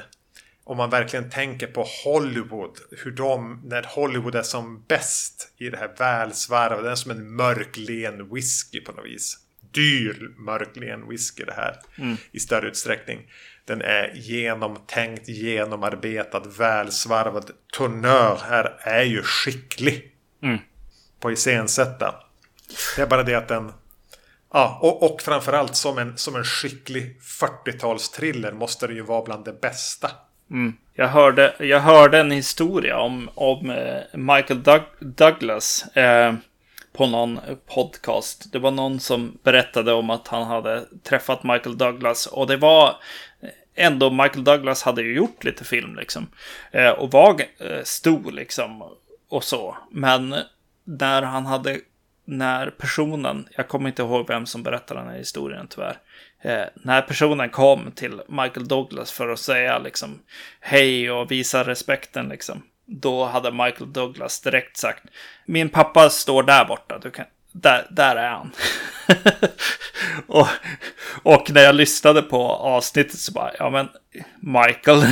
Om man verkligen tänker på Hollywood. Hur de, när Hollywood är som bäst i det här välsvarva. Den är som en mörklen whisky på något vis. Dyr mörklen whisky det här. Mm. I större utsträckning. Den är genomtänkt, genomarbetad, välsvarvad. Tourneur här är ju skicklig mm. på iscensätta. Det är bara det att den... Ja, och, och framförallt som en, som en skicklig fyrtiotalstriller måste det ju vara bland det bästa. Mm. Jag, hörde, jag hörde en historia om, om Michael Doug- Douglas eh, på någon podcast. Det var någon som berättade om att han hade träffat Michael Douglas. Och det var... Ändå Michael Douglas hade ju gjort lite film liksom. Eh, och var eh, stor liksom. Och så. Men när han hade... När personen... Jag kommer inte ihåg vem som berättade den här historien tyvärr. Eh, när personen kom till Michael Douglas för att säga liksom... Hej och visa respekten liksom. Då hade Michael Douglas direkt sagt... Min pappa står där borta. Du kan... Där, där är han. och, och när jag lyssnade på avsnittet så bara, ja men Michael,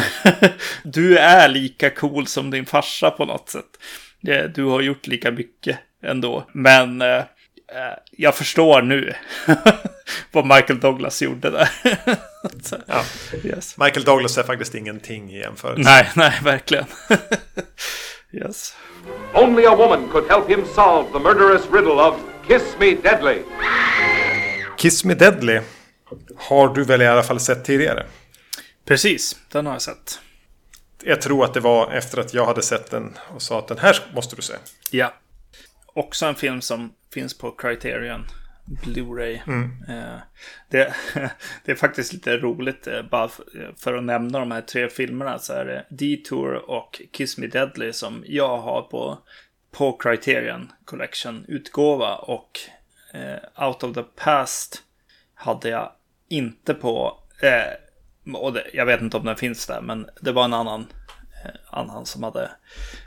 du är lika cool som din farsa på något sätt. Du har gjort lika mycket ändå. Men eh, jag förstår nu vad Michael Douglas gjorde där. Så, ja. Yes. Michael Douglas är faktiskt ingenting i jämförelse. Nej, nej, verkligen. Yes. Only a woman could help him solve the murderous riddle of Kiss Me Deadly. Kiss Me Deadly har du väl i alla fall sett tidigare? Precis, den har jag sett. Jag tror att det var efter att jag hade sett den och sa att den här måste du se. Ja. Också en film som finns på Criterion Blu-ray. Mm. Det, det är faktiskt lite roligt, bara för att nämna de här tre filmerna, så är det Detour och Kiss Me Deadly som jag har på, på Criterion Collection-utgåva, och eh, Out of the Past hade jag inte på, eh, och det, jag vet inte om den finns där, men det var en annan, eh, annan som hade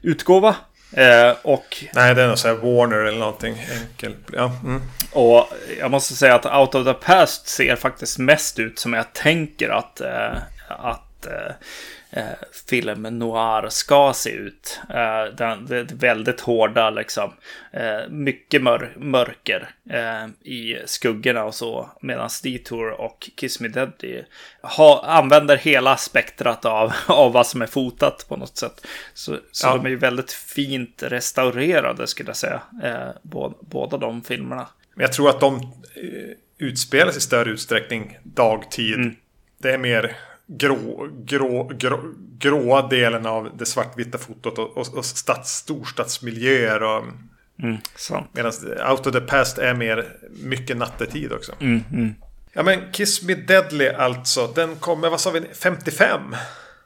utgåva. Eh, och, Nej, det är något så här Warner eller någonting enkelt. Ja. Mm. Och jag måste säga att Out of the Past ser faktiskt mest ut som jag tänker att, eh, att eh, film noir ska se ut. Eh, den, det är väldigt hårda, liksom, eh, mycket mör- mörker eh, i skuggorna och så. Medan Detour och Kiss Me Deadly ha, använder hela spektrat av, av vad som är fotat på något sätt. Så, så ja. De är ju väldigt fint restaurerade, skulle jag säga, eh, båda, båda de filmerna. Men jag tror att de eh, utspelas i större utsträckning dagtid. Mm. Det är mer grå, grå, grå, gråa delen av det svartvita fotot och, och, och stads, storstadsmiljöer. Och, mm, medan Out of the Past är mer mycket nattetid också. Mm, mm. Ja, men Kiss Me Deadly alltså, den kommer, vad sa vi, femtiofem?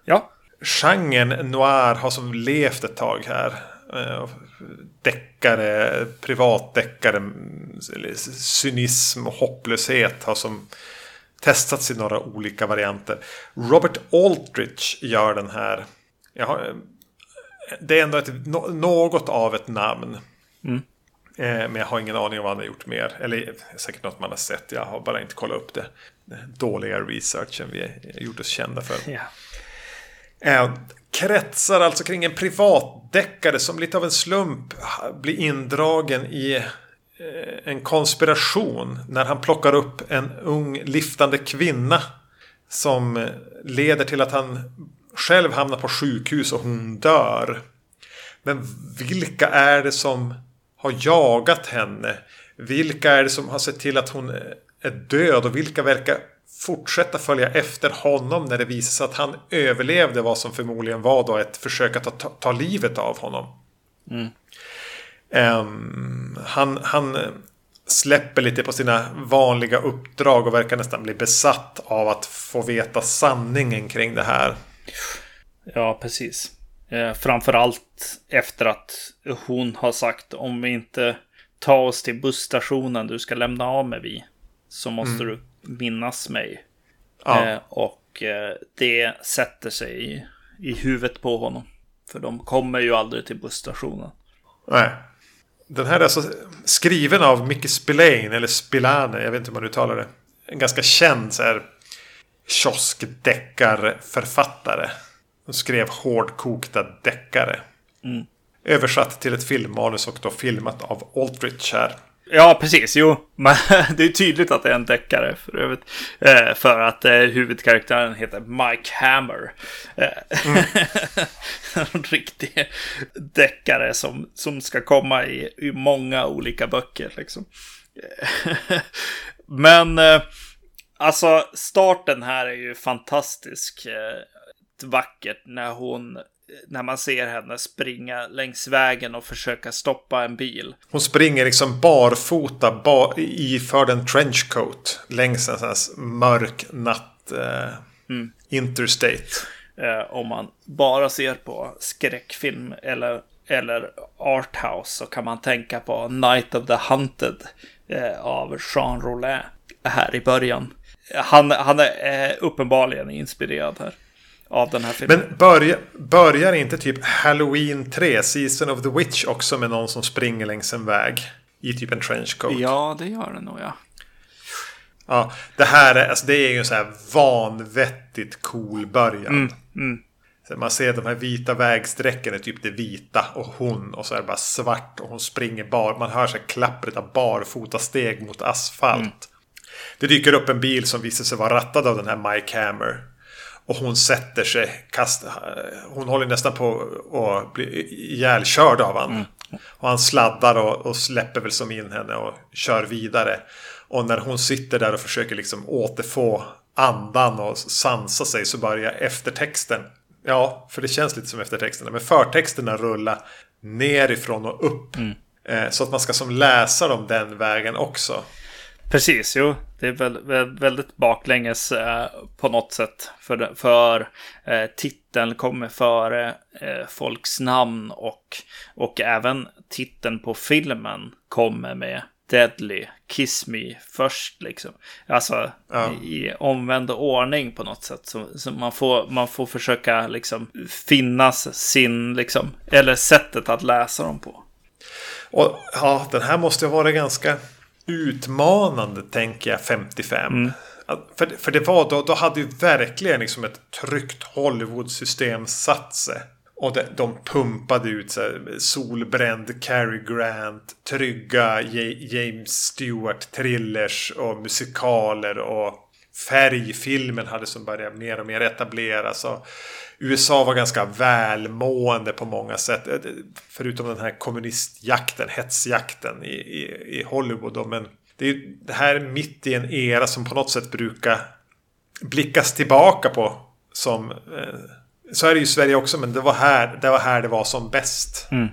Ja. Genren noir har som levt ett tag här. Deckare, privatdeckare, cynism och hopplöshet har som testats i några olika varianter. Robert Aldrich gör den här. Jag har, det är ändå ett, något av ett namn. Mm. Men jag har ingen aning om vad han har gjort mer. Eller säkert något man har sett. Jag har bara inte kollat upp det. Dåliga researchen vi gjorde oss kända för. Yeah. Eh, kretsar alltså kring en privatdeckare som lite av en slump blir indragen i eh, en konspiration när han plockar upp en ung liftande kvinna som leder till att han själv hamnar på sjukhus och hon dör. Men vilka är det som har jagat henne? Vilka är det som har sett till att hon är död och vilka verkar fortsätta följa efter honom när det visar sig att han överlevde vad som förmodligen var då ett försök att ta, ta livet av honom. Mm. Um, han, han släpper lite på sina vanliga uppdrag och verkar nästan bli besatt av att få veta sanningen kring det här. Ja, precis. Eh, framförallt efter att hon har sagt, om vi inte tar oss till busstationen du ska lämna av mig vid, så måste mm. du minnas mig. Ja. eh, och eh, det sätter sig i, i huvudet på honom, för de kommer ju aldrig till busstationen. Nej. Den här är alltså skriven av Mickey Spillane eller Spillane, jag vet inte hur man uttalar det, en ganska känd så här kioskdeckarförfattare. Hon skrev hårdkokta deckare. Mm. Översatt till ett filmmanus och då filmat av Aldrich här. Ja, precis. Jo, men det är tydligt att det är en deckare för övrigt. Eh, för att eh, huvudkaraktären heter Mike Hammer. Eh, mm. En riktig deckare som, som ska komma i, i många olika böcker, liksom. Men eh, alltså starten här är ju fantastisk. Eh, vackert när hon... när man ser henne springa längs vägen och försöka stoppa en bil. Hon springer liksom barfota bar, i för den trenchcoat längs en sån här mörk natt eh, mm. interstate. Eh, om man bara ser på skräckfilm eller, eller arthouse så kan man tänka på Night of the Hunted eh, av Jean Rollin här i början. Han, han är eh, uppenbarligen inspirerad här. Av den här filmen. Men börja, börjar inte typ Halloween tre, Season of the Witch också med någon som springer längs en väg i typ en trenchcoat? Ja, det gör det nog, ja. Ja, det här är, alltså, det är ju en så här vanvettigt cool början. Mm, mm. Så man ser de här vita vägsträckorna, typ det vita och hon, och så är det bara svart och hon springer bar. Man hör så här klappret av barfota steg mot asfalt. Mm. Det dyker upp en bil som visar sig vara rattad av den här Mike Hammer. Och hon sätter sig, kast, hon håller nästan på att bli ihjälkörd av han. Mm. Och han sladdar och, och släpper väl som in henne och kör vidare. Och när hon sitter där och försöker liksom återfå andan och sansa sig, så börjar eftertexten. Ja, för det känns lite som eftertexterna. Men förtexterna rullar nerifrån och upp. Mm. Eh, så att man ska som läsa dem den vägen också. Precis, jo. Det är väl, väldigt baklänges eh, på något sätt. För, för eh, titeln kommer före eh, folks namn. Och, och även titeln på filmen kommer med Deadly, Kiss Me först liksom. Alltså ja. I omvänd ordning på något sätt. Så, så man, får, man får försöka liksom finnas sin liksom, eller sättet att läsa dem på. Och ja, den här måste ju vara ganska utmanande, tänker jag, femtiofem. Mm. För, för det var då, då hade ju verkligen liksom ett tryckt Hollywood-system satt sig. Och de, de pumpade ut så här, solbränd Cary Grant, trygga J- James Stewart thrillers och musikaler, och färgfilmen hade som börjat mer och mer etableras. Och U S A var ganska välmående på många sätt, förutom den här kommunistjakten, hetsjakten i, i, i Hollywood. Men det är det här mitt i en era som på något sätt brukar blickas tillbaka på som... Eh, så är det ju Sverige också, men det var här det var, här det var som bäst. Mm.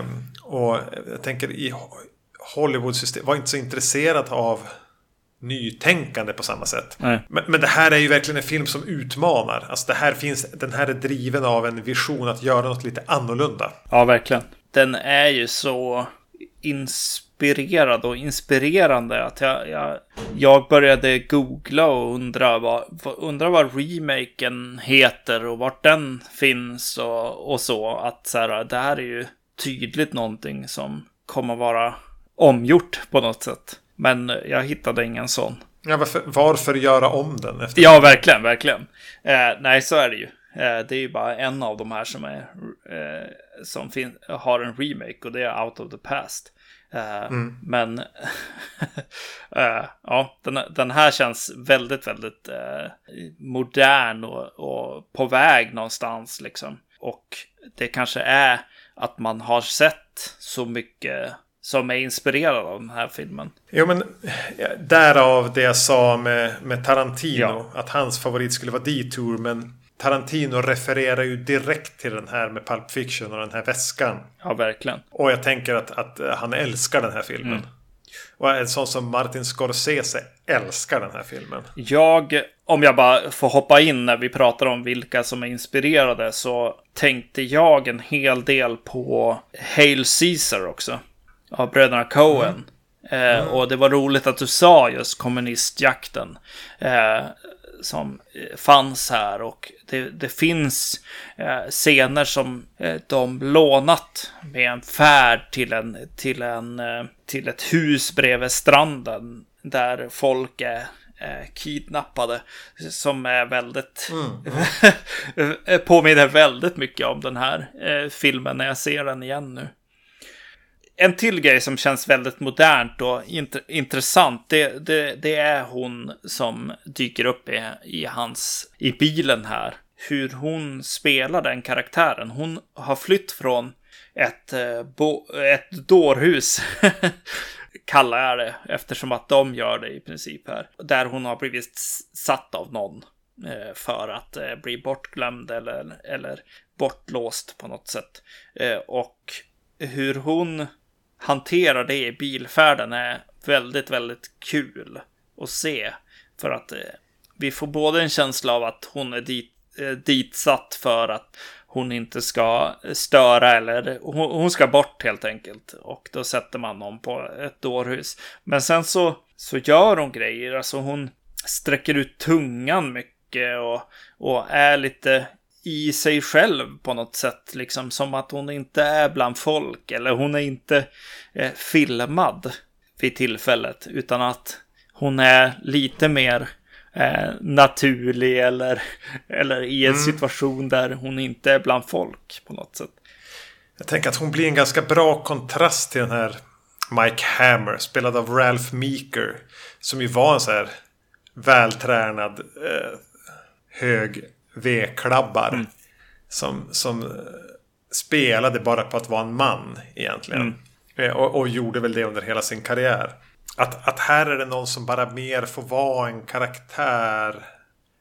Um, och jag tänker i Hollywood-system var inte så intresserad av nytänkande på samma sätt. Men, men det här är ju verkligen en film som utmanar. Alltså det här finns, den här är driven av en vision att göra något lite annorlunda. Ja, verkligen. Den är ju så inspirerad och inspirerande att jag, jag, jag började googla och undra vad, undra vad remaken heter och vart den finns och, och så. Att så här, det här är ju tydligt någonting som kommer vara omgjort på något sätt. Men jag hittade ingen sån. Ja, varför, varför göra om den? Efter? Ja, verkligen, verkligen. Eh, nej, så är det ju. Eh, det är ju bara en av de här som, är, eh, som fin- har en remake, och det är Out of the Past. Eh, mm. Men eh, ja, den, den här känns väldigt, väldigt eh, modern och, och på väg någonstans. Liksom. Och det kanske är att man har sett så mycket... som är inspirerad av den här filmen. Jo, men därav det jag sa med, med Tarantino. Ja. Att hans favorit skulle vara Detour. Men Tarantino refererar ju direkt till den här med Pulp Fiction och den här väskan. Ja, verkligen. Och jag tänker att, att han älskar den här filmen. Mm. Och en sån som Martin Scorsese älskar den här filmen. Jag, om jag bara får hoppa in när vi pratar om vilka som är inspirerade, så tänkte jag en hel del på Hail Caesar också. Ja, bröderna Coen. Mm. Eh, och det var roligt att du sa just kommunistjakten eh, som fanns här. Och det, det finns eh, scener som eh, de lånat med en färd till, en, till, en, eh, till ett hus bredvid stranden där folk är eh, kidnappade. Som är väldigt mm. påminner väldigt mycket om den här eh, filmen när jag ser den igen nu. En till grej som känns väldigt modernt och int- intressant, det, det, det är hon som dyker upp i, i, hans, i bilen här. Hur hon spelar den karaktären. Hon har flytt från ett, bo- ett dårhus, kallar jag det, eftersom att de gör det i princip här. Där hon har blivit satt av någon för att bli bortglömd eller, eller bortlåst på något sätt. Och hur hon hanterar det i bilfärden är väldigt, väldigt kul att se. För att eh, vi får både en känsla av att hon är dit, eh, ditsatt för att hon inte ska störa, eller hon, hon ska bort helt enkelt. Och då sätter man någon på ett dårhus. Men sen så, så gör hon grejer. Alltså hon sträcker ut tungan mycket och, och är lite... i sig själv på något sätt, liksom som att hon inte är bland folk, eller hon är inte eh, filmad vid tillfället, utan att hon är lite mer eh, naturlig eller, eller i en mm. situation där hon inte är bland folk på något sätt. Jag tänker att hon blir en ganska bra kontrast till den här Mike Hammer, spelad av Ralph Meeker, som ju var en så här vältränad eh, hög V-klabbar mm. som, som spelade bara på att vara en man egentligen mm. och, och gjorde väl det under hela sin karriär. Att, att här är det någon som bara mer får vara en karaktär,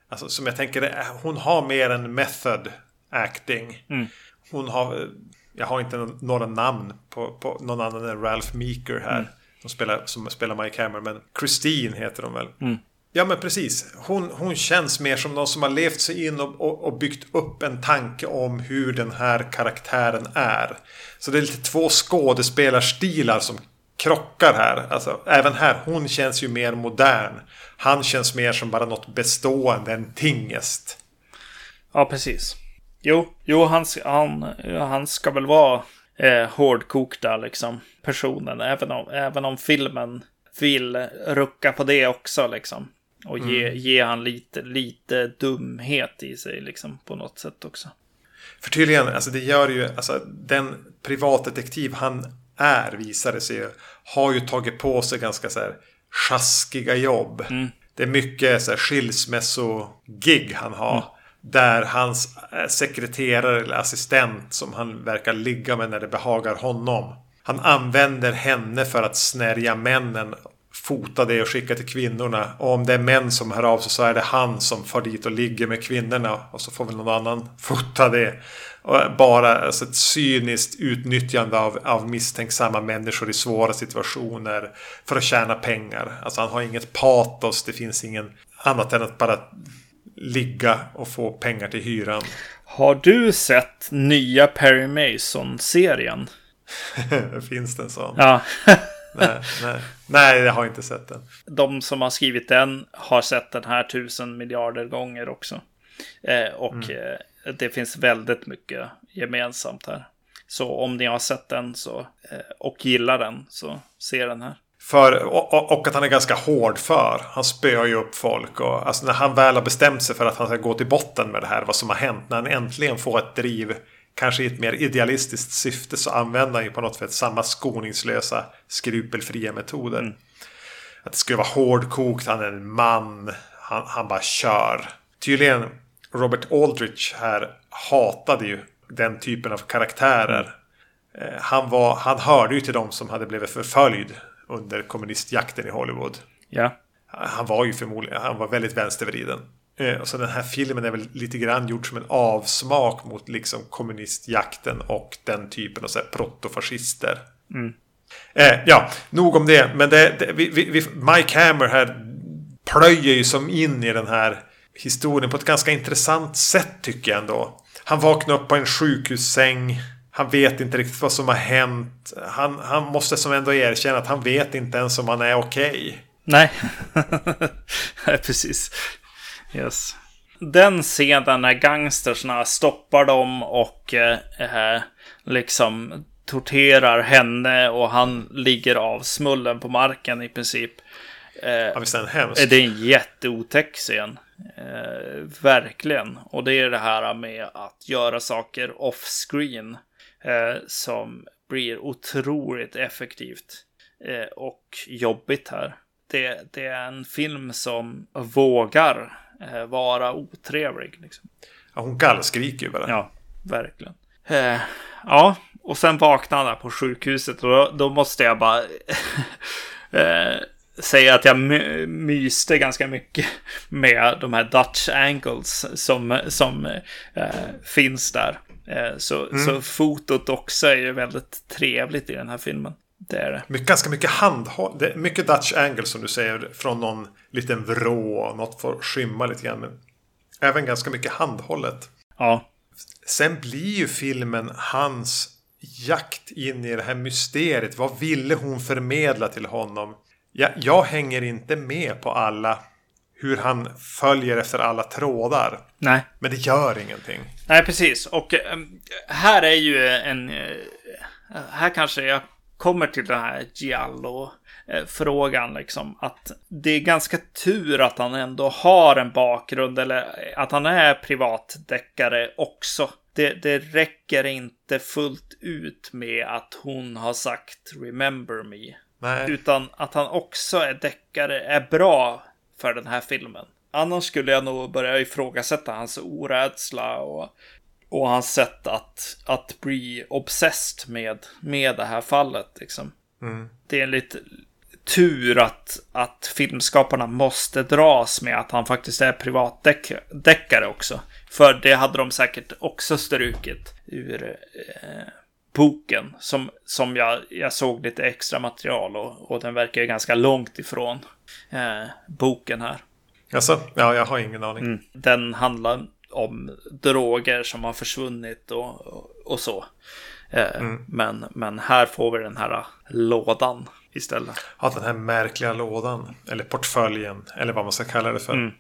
alltså, som jag tänker, hon har mer en method acting. Mm. Hon har, jag har inte några namn på, på någon annan än Ralph Meeker här mm. som, spelar, som spelar Mike Hammer, men Christine heter hon väl. Mm. Ja, men precis. Hon, hon känns mer som någon som har levt sig in och, och, och byggt upp en tanke om hur den här karaktären är. Så det är lite två skådespelarstilar som krockar här. Alltså, även här, hon känns ju mer modern. Han känns mer som bara något bestående, en tingest. Ja, precis. Jo, jo han, han, han ska väl vara eh, hårdkokta liksom, personen. Även om, även om filmen vill rucka på det också liksom. Och mm. ge, ge han lite, lite dumhet i sig liksom, på något sätt också. För tydligen, alltså, det gör ju, alltså, den privatdetektiv han är, visade sig ju, har ju tagit på sig ganska så här sjaskiga jobb. Mm. Det är mycket så här skilsmässogig han har. Mm. Där hans sekreterare eller assistent, som han verkar ligga med när det behagar honom, han använder henne för att snärja männen, fota det och skicka till kvinnorna. Och om det är män som hör av sig, så är det han som far dit och ligger med kvinnorna. Och så får väl någon annan fota det. Och bara, alltså, ett cyniskt utnyttjande av, av misstänksamma människor i svåra situationer för att tjäna pengar. Alltså, han har inget patos, det finns ingen annat än att bara ligga och få pengar till hyran. Har du sett nya Perry Mason-serien? Finns den sån? Ja. nej, nej. nej, jag har inte sett den. De som har skrivit den har sett den här tusen miljarder gånger också. Eh, och mm. eh, det finns väldigt mycket gemensamt här. Så om ni har sett den så, eh, och gillar den, så se den här. För, och, och att han är ganska hård för. Han spöar ju upp folk. Och, alltså, när han väl har bestämt sig för att han ska gå till botten med det här, vad som har hänt, när han äntligen får ett driv, kanske i ett mer idealistiskt syfte, så använder han ju på något sätt samma skoningslösa, skrupelfria metoder. Mm. Att det skulle vara hårdkokt, han är en man, han, han bara kör. Tydligen, Robert Aldrich här hatade ju den typen av karaktärer. Mm. Han, var, han hörde ju till dem som hade blivit förföljd under kommunistjakten i Hollywood. Ja. Han var ju förmodligen, han var väldigt vänstervriden. Och så den här filmen är väl lite grann gjort som en avsmak mot liksom kommunistjakten och den typen av så här protofascister. Mm. Eh, ja, nog om det. Men det, det, vi, vi, Mike Hammer här plöjer ju som in i den här historien på ett ganska intressant sätt, tycker jag ändå. Han vaknar upp på en sjukhussäng. Han vet inte riktigt vad som har hänt. Han, han måste som ändå erkänna att han vet inte ens om han är okej. Nej. Nej, precis. Yes. Den scenen när gangsterna stoppar dem och eh, liksom torterar henne och han ligger av smullen på marken i princip. Eh, ja, visst är den hemskt. Det är en jätteotäck scen. Eh, verkligen. Och det är det här med att göra saker off-screen eh, som blir otroligt effektivt eh, och jobbigt här. Det, det är en film som vågar vara otrevlig liksom. Ja, hon gallskriker ju bara. Ja, verkligen. eh, Ja, och sen vaknade han där på sjukhuset. Och då, då måste jag bara eh, säga att jag my- myste ganska mycket med de här Dutch angles Som, som eh, finns där. eh, så, mm. så fotot också är ju väldigt trevligt i den här filmen. Det är det. Mycket, ganska mycket handhåll. Det är mycket Dutch angle som du säger, från någon liten vrå, något får skymma lite grann, men även ganska mycket handhållet. Ja. Sen blir ju filmen hans jakt in i det här mysteriet. Vad ville hon förmedla till honom? Jag, jag hänger inte med på alla, hur han följer efter alla trådar. Nej. Men det gör ingenting. Nej, precis. Och här är ju en, här kanske jag kommer till den här Giallo-frågan liksom, att det är ganska tur att han ändå har en bakgrund, eller att han är privatdeckare också. det, det räcker inte fullt ut med att hon har sagt remember me. Nej. Utan att han också är deckare är bra för den här filmen. Annars skulle jag nog börja ifrågasätta hans orädsla och, och hans sätt att, att bli obsessed med, med det här fallet. Liksom. Mm. Det är en lite tur att, att filmskaparna måste dras med att han faktiskt är privatdeckare också. För det hade de säkert också strukit ur eh, boken som, som jag, jag såg lite extra material och, och den verkar ju ganska långt ifrån eh, boken här. Alltså, ja, jag har ingen aning. Mm. Den handlar om droger som har försvunnit och, och, och så. Eh, mm. men, men här får vi den här lådan istället. Ja, den här märkliga lådan. Eller portföljen, eller vad man ska kalla det för. Mm.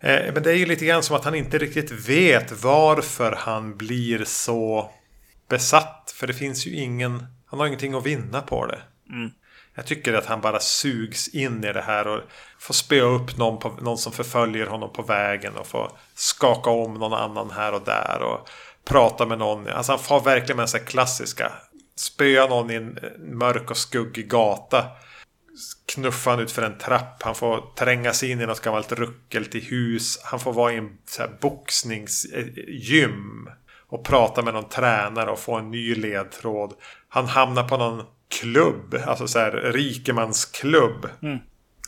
Eh, men det är ju lite grann som att han inte riktigt vet varför han blir så besatt. För det finns ju ingen... Han har ingenting att vinna på det. Mm. Jag tycker att han bara sugs in i det här och får spöa upp någon, på, någon som förföljer honom på vägen och får skaka om någon annan här och där och prata med någon. Alltså han får verkligen med så här klassiska. Spöa någon i en mörk och skuggig gata. Knuffa han ut för en trapp. Han får tränga sig in i något gammalt ruckelt i hus. Han får vara i en så här boxningsgym och prata med någon tränare och få en ny ledtråd. Han hamnar på någon klubb, alltså så här rikemansklubb mm.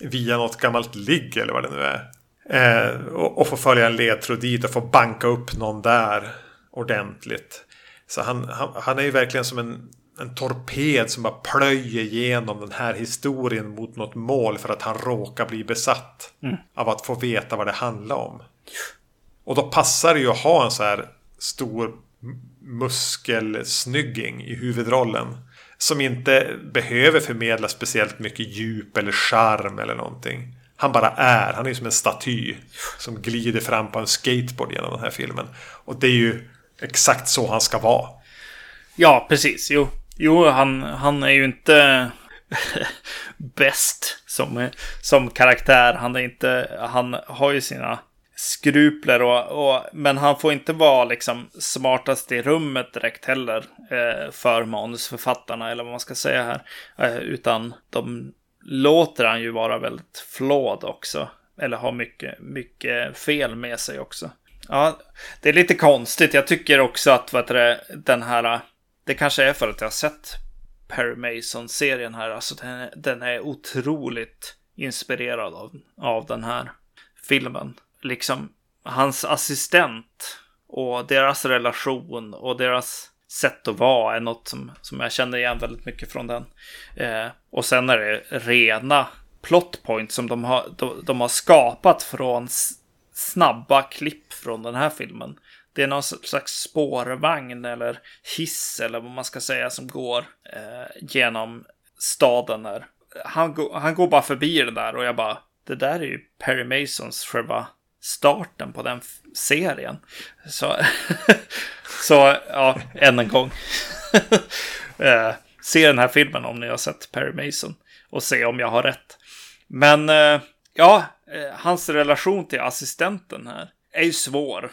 via något gammalt ligg eller vad det nu är eh, och, och får följa en ledtråd dit och får banka upp någon där ordentligt. Så han, han, han är ju verkligen som en, en torped som bara plöjer igenom den här historien mot något mål för att han råkar bli besatt mm. av att få veta vad det handlar om. Och då passar det ju att ha en så här stor muskelsnygging i huvudrollen som inte behöver förmedla speciellt mycket djup eller charm eller någonting. Han bara är. Han är ju som en staty som glider fram på en skateboard genom den här filmen. Och det är ju exakt så han ska vara. Ja, precis. Jo, jo han, han är ju inte bäst som, som karaktär. Han, är inte, han har ju sina skrupler och, och men han får inte vara liksom smartast i rummet direkt heller eh, för manusförfattarna eller vad man ska säga här eh, utan de låter han ju vara väldigt flawed också eller ha mycket, mycket fel med sig också. Ja, det är lite konstigt. Jag tycker också att vad det, den här, det kanske är för att jag har sett Perry Mason-serien här, alltså den, den är otroligt inspirerad av, av den här filmen. Liksom hans assistent och deras relation och deras sätt att vara är något som, som jag känner igen väldigt mycket från den. Eh, och sen är det rena plot points som de har, de, de har skapat från snabba klipp från den här filmen. Det är någon slags spårvagn eller hiss eller vad man ska säga som går eh, genom staden där. Han, go, han går bara förbi det där och jag bara, det där är ju Perry Masons själva starten på den f- serien. Så, så ja, än en gång. eh, se den här filmen om ni har sett Perry Mason och se om jag har rätt. Men eh, ja, eh, hans relation till assistenten här är ju svår.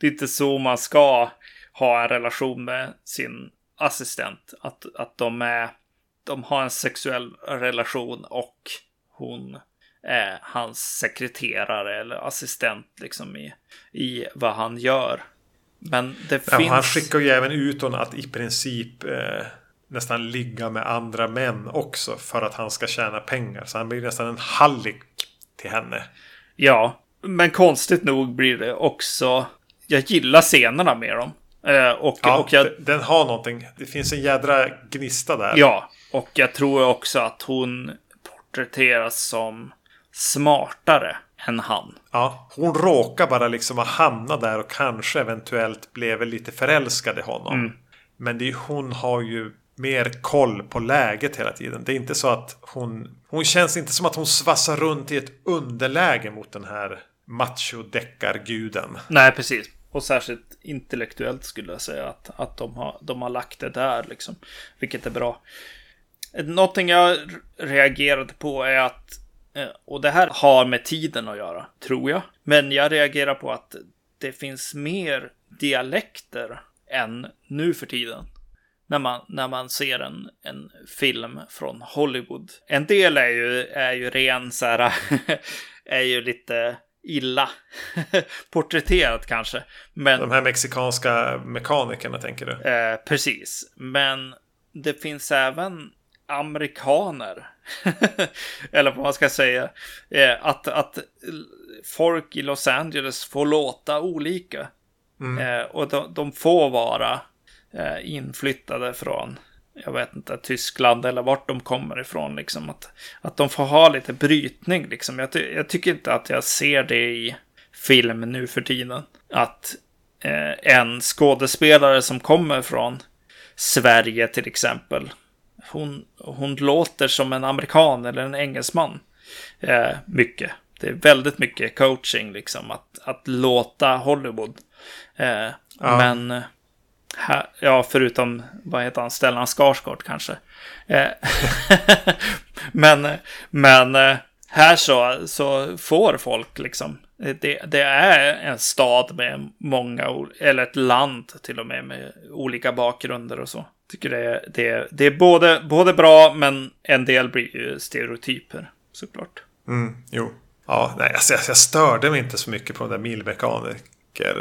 Det är inte så man ska ha en relation med sin assistent. Att, att de, är, de har en sexuell relation och hon är hans sekreterare eller assistent liksom i, i vad han gör. Men det ja, finns... Han skickar ju även ut honom att i princip eh, nästan ligga med andra män också för att han ska tjäna pengar. Så han blir nästan en hallick till henne. Ja, men konstigt nog blir det också... Jag gillar scenerna med dem. Eh, och, ja, och jag... Den har någonting. Det finns en jädra gnista där. Ja, och jag tror också att hon porträtteras som... smartare än han. Ja, hon råkar bara liksom att hamna där och kanske eventuellt blev lite förälskad i honom. Mm. Men det är, hon har ju mer koll på läget hela tiden. Det är inte så att hon... Hon känns inte som att hon svassar runt i ett underläge mot den här machodeckarguden. Nej, precis. Och särskilt intellektuellt skulle jag säga att, att de, har, de har lagt det där liksom. Vilket är bra. Någonting jag reagerade på är att och det här har med tiden att göra, tror jag. Men jag reagerar på att det finns mer dialekter än nu för tiden. När man, när man ser en, en film från Hollywood. En del är ju, är ju ren så här, är ju lite illa porträtterat kanske. Men, de här mexikanska mekanikerna tänker du? Eh, precis, men det finns även amerikaner eller vad man ska säga, eh, att, att folk i Los Angeles får låta olika. Mm. eh, och de, de får vara eh, inflyttade från, jag vet inte, Tyskland eller vart de kommer ifrån liksom, att, att de får ha lite brytning liksom. jag, ty- jag tycker inte att jag ser det i film nu för tiden, att eh, en skådespelare som kommer från Sverige till exempel, hon, hon låter som en amerikan eller en engelsman. Eh, mycket. Det är väldigt mycket coaching liksom, att, att låta Hollywood. Eh, ja. Men här, ja, förutom vad heter han? Stellan Skarsgård kanske. Eh, men men här så, så får folk liksom. Det, det är en stad med många, eller ett land till och med, med olika bakgrunder och så. Tycker det, det, det är både, både bra, men en del blir ju stereotyper såklart. Mm, jo. Ja, nej, alltså, jag, jag störde mig inte så mycket på den där bilmekaniker,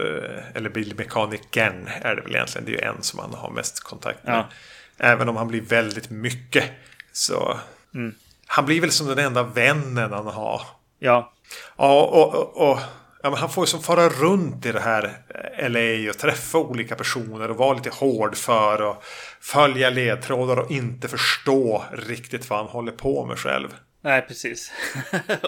eller bilmekanikern är det väl egentligen. Det är ju en som han har mest kontakt med. Ja. Även om han blir väldigt mycket. Så mm. Han blir väl som den enda vännen han har. Ja. Ja, och, och, och ja, men han får ju som fara runt i det här L A och träffa olika personer och vara lite hård för och följa ledtrådar och inte förstå riktigt vad han håller på med själv. Nej, precis.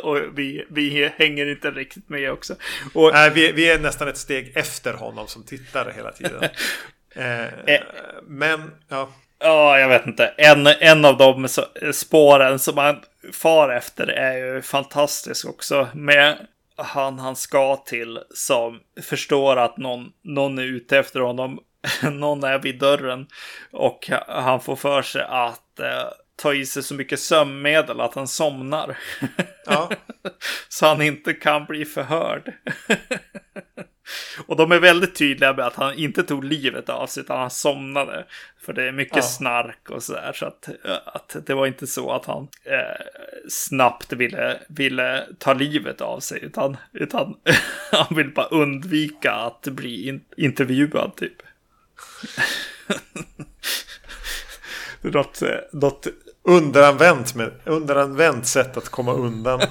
Och vi, vi hänger inte riktigt med också. Och... Nej, vi, vi är nästan ett steg efter honom som tittare hela tiden. eh, men, ja... Ja, jag vet inte. En, en av de spåren som han far efter är ju fantastisk också. Med han han ska till, som förstår att någon, någon är ute efter honom. Någon är vid dörren. Och han får för sig att eh, ta i sig så mycket sömnmedel att han somnar. Ja. Så han inte kan bli förhörd. Och de är väldigt tydliga med att han inte tog livet av sig, utan han somnade. För det är mycket ja. snark och sådär. Så att, att det var inte så att han eh, snabbt ville, ville ta livet av sig. Utan, utan han ville bara undvika att bli in, intervjuad typ. något, något underanvänt, med, underanvänt sätt att komma undan.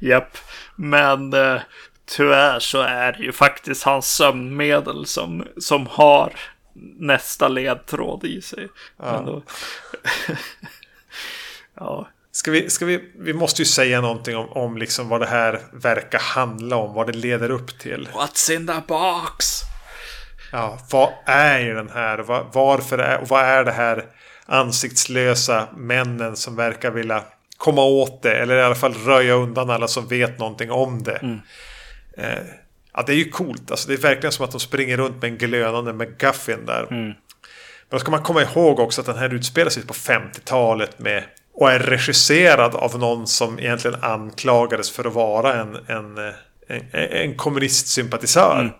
Japp, men... Eh, tyvärr så är det ju faktiskt hans sömnmedel som, som har nästa ledtråd i sig. Ja. Men då... ja. Ska vi, ska vi, vi måste ju säga någonting om, om liksom vad det här verkar handla om, vad det leder upp till. What's in the box? Ja, vad är den här? Var, varför är, och vad är det här ansiktslösa männen som verkar vilja komma åt det, eller i alla fall röja undan alla som vet någonting om det? Mm. Eh, ja, det är ju coolt alltså, det är verkligen som att de springer runt med en glönande McGuffin där. Mm. Men då ska man komma ihåg också att den här utspelar sig på femtiotalet med, och är regisserad av någon som egentligen anklagades för att vara en, en, en, en kommunistsympatisör.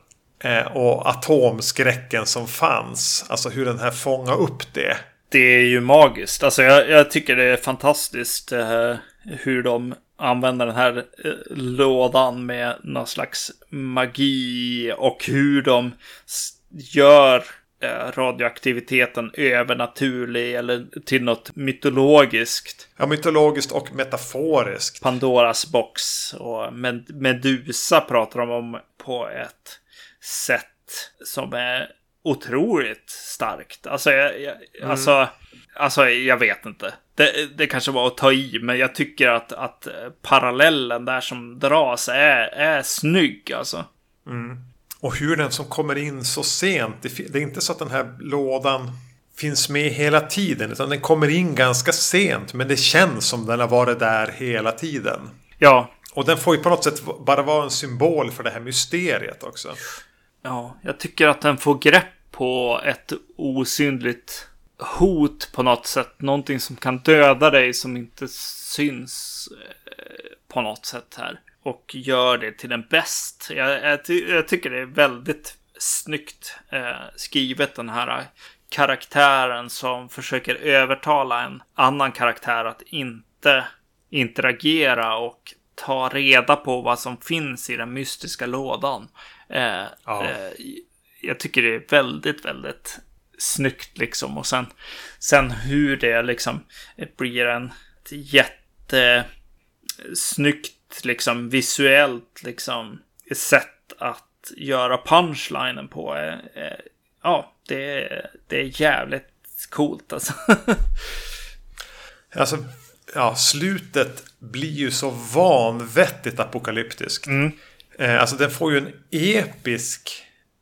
Mm. eh, och atomskräcken som fanns, alltså hur den här fångar upp det, det är ju magiskt alltså. jag, jag tycker det är fantastiskt eh, hur de använder den här eh, lådan med någon slags magi, och hur de s- gör eh, radioaktiviteten övernaturlig eller till något mytologiskt. Ja, mytologiskt och metaforiskt. Pandoras box och Med- Medusa pratar de om på ett sätt som är otroligt starkt. Alltså, jag, jag, mm. alltså, alltså jag vet inte. Det, det kanske var att ta i, men jag tycker att, att parallellen där som dras är, är snygg alltså. Mm. Och hur den som kommer in så sent, det, det är inte så att den här lådan finns med hela tiden, utan den kommer in ganska sent, men det känns som den har varit där hela tiden. Ja. Och den får ju på något sätt bara vara en symbol för det här mysteriet också. Ja, jag tycker att den får grepp på ett osynligt hot på något sätt. Någonting som kan döda dig som inte syns på något sätt här. Och gör det till den bäst. Jag, jag, jag tycker det är väldigt snyggt eh, skrivet, den här karaktären som försöker övertala en annan karaktär att inte interagera och ta reda på vad som finns i den mystiska lådan. Eh, ja. eh, jag tycker det är väldigt, väldigt snyggt liksom. Och sen, sen hur det liksom blir en jättesnyggt liksom visuellt liksom sätt att göra punchlinen på. Eh, eh, ja, det, det är jävligt coolt alltså. Alltså, ja, slutet blir ju så vanvettigt apokalyptiskt. Mm. Eh, alltså den får ju en episk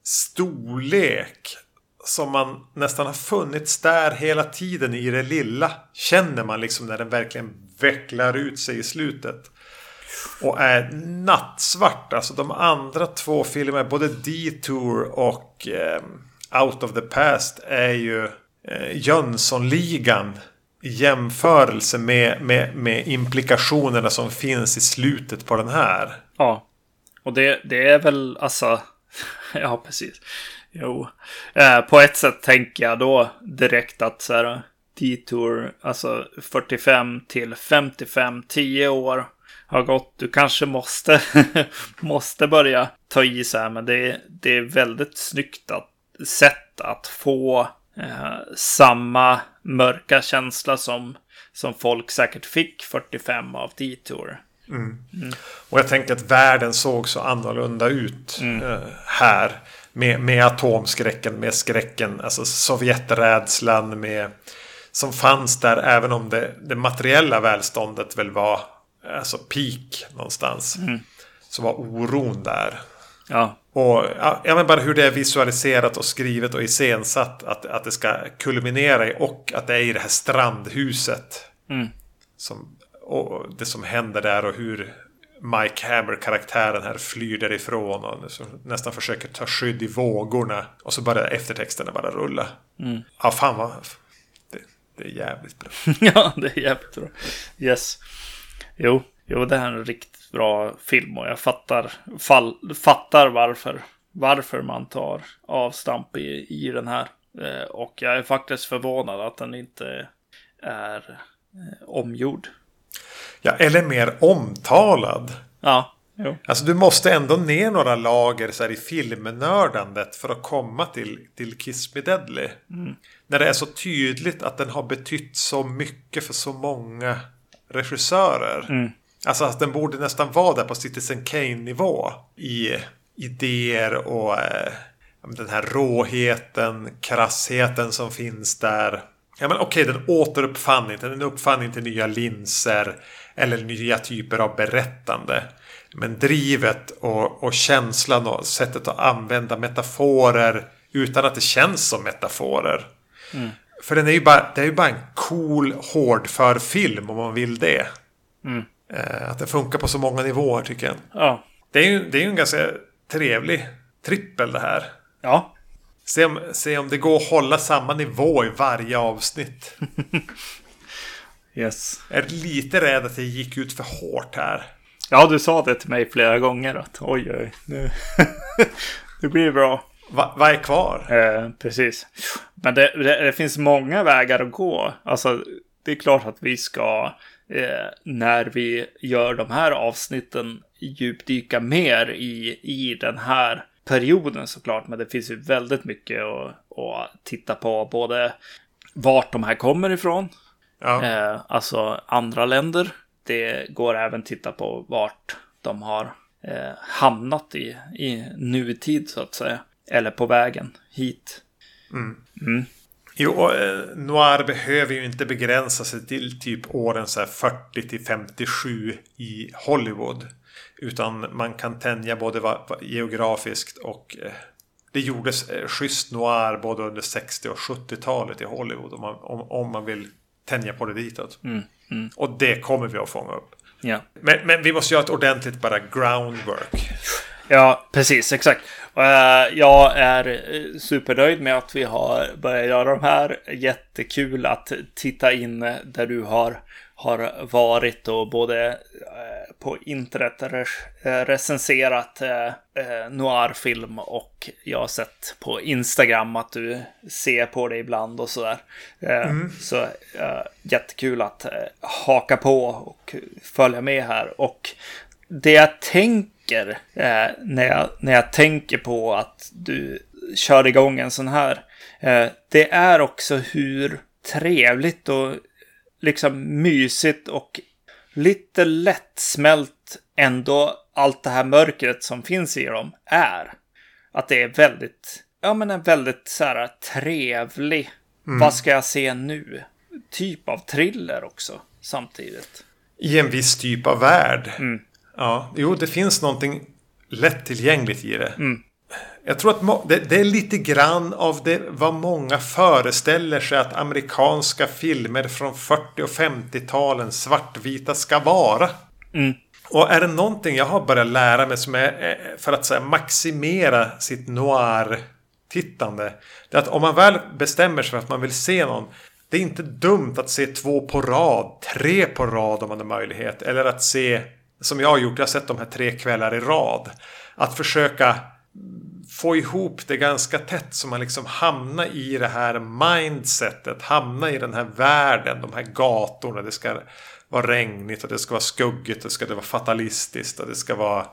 storlek som man nästan har funnits där hela tiden i det lilla. Känner man liksom när den verkligen vecklar ut sig i slutet. Och är nattsvart. Alltså de andra två filmerna, både Detour och eh, Out of the Past, är ju eh, Jönssonligan i jämförelse med, med, med implikationerna som finns i slutet på den här. Ja, och det, det är väl alltså... ja, precis. Jo, eh, på ett sätt tänker jag då direkt att så här, Detour, alltså fyrtiofem till femtiofem, tio år har gått. Du kanske måste, måste börja ta i så här, men det, det är väldigt snyggt att, sätt att få eh, samma mörka känsla som, som folk säkert fick fyrtiofem av Detour. Mm. Mm. Och jag tänker att världen såg så annorlunda ut mm. eh, här med, med atomskräcken, med skräcken, alltså sovjeträdslan med, som fanns där, även om det, det materiella välståndet väl var alltså peak någonstans, mm. så var oron där. Ja. Och ja, men bara hur det är visualiserat och skrivet och iscensatt, att, att det ska kulminera i, och att det är i det här strandhuset mm. som, och det som händer där och hur Mike Hammer-karaktären här flyr därifrån och nästan försöker ta skydd i vågorna, och så börjar eftertexterna bara rulla. Mm. Ja, fan vad... Det, det är jävligt bra. Ja, det är jävligt bra. Yes. Jo, jo, det här är en riktigt bra film, och jag fattar, fall, fattar varför, varför man tar avstamp i, i den här. Och jag är faktiskt förvånad att den inte är omgjord. Ja, eller mer omtalad. Ja, jo. Alltså du måste ändå ner några lager så här, i filmnördandet för att komma till, till Kiss Me Deadly. Mm. När det är så tydligt att den har betytt så mycket för så många regissörer. Mm. Alltså att den borde nästan vara där på Citizen Kane-nivå i idéer och eh, den här råheten, krassheten som finns där. Ja, men okej, den återuppfann inte. Den uppfann inte nya linser eller nya typer av berättande. Men drivet och, och känslan och sättet att använda metaforer utan att det känns som metaforer. Mm. För den är ju bara, det är ju bara en cool, hårdför film om man vill det. Mm. Att den funkar på så många nivåer tycker jag. Ja. Det är ju, det är ju en ganska trevlig trippel det här. Ja. Se om, se om det går att hålla samma nivå i varje avsnitt. Yes. Jag är lite rädd att det gick ut för hårt här. Ja, du sa det till mig flera gånger. Att oj, oj, nu det blir bra. Va, vad är kvar? Eh, precis. Men det, det, det finns många vägar att gå. Alltså, det är klart att vi ska... Eh, när vi gör de här avsnitten djupdyka mer i, i den här... perioden såklart, men det finns ju väldigt mycket att, att titta på, både vart de här kommer ifrån, ja. eh, alltså andra länder. Det går även titta på vart de har eh, hamnat i, i nutid så att säga, eller på vägen hit. Mm. Mm. Jo, och, eh, noir behöver ju inte begränsa sig till typ åren så här fyrtio till femtiosju i Hollywood. Utan man kan tänja både va- va- geografiskt och eh, det gjordes eh, schysst noir både under sextio- och sjuttiotalet i Hollywood om man, om, om man vill tänja på det ditåt. Mm, mm. Och det kommer vi att fånga upp. Ja. Men, men vi måste göra ett ordentligt bara groundwork. Ja, precis, exakt. Och, äh, jag är supernöjd med att vi har börjat göra de här. Jättekul att titta in där du har, har varit och både... Äh, på internet recenserat eh, noirfilm, och jag har sett på Instagram att du ser på det ibland och sådär. Eh, mm. Så eh, jättekul att eh, haka på och följa med här. Och det jag tänker eh, när, jag, när jag tänker på att du kör igång en sån här, eh, det är också hur trevligt och liksom mysigt och lite lättsmält ändå allt det här mörkret som finns i dem är. Att det är väldigt, ja men en väldigt så här trevlig, mm. vad ska jag se nu, typ av thriller också samtidigt. I en viss typ av värld. Mm. Ja, jo, det finns någonting lättillgängligt i det. Mm. Jag tror att må- det, det är lite grann av det vad många föreställer sig att amerikanska filmer från fyrtio- och femtiotalen svartvita ska vara. Mm. Och är det någonting jag har börjat lära mig som är för att så här, maximera sitt noir-tittande, det är att om man väl bestämmer sig för att man vill se någon, det är inte dumt att se två på rad, tre på rad om man har möjlighet. Eller att se, som jag har gjort, jag har sett de här tre kvällar i rad. Att försöka få ihop det ganska tätt så man liksom hamnar i det här mindsetet, hamnar i den här världen, de här gatorna, det ska vara regnigt och det ska vara skuggigt, det ska vara fatalistiskt och det ska vara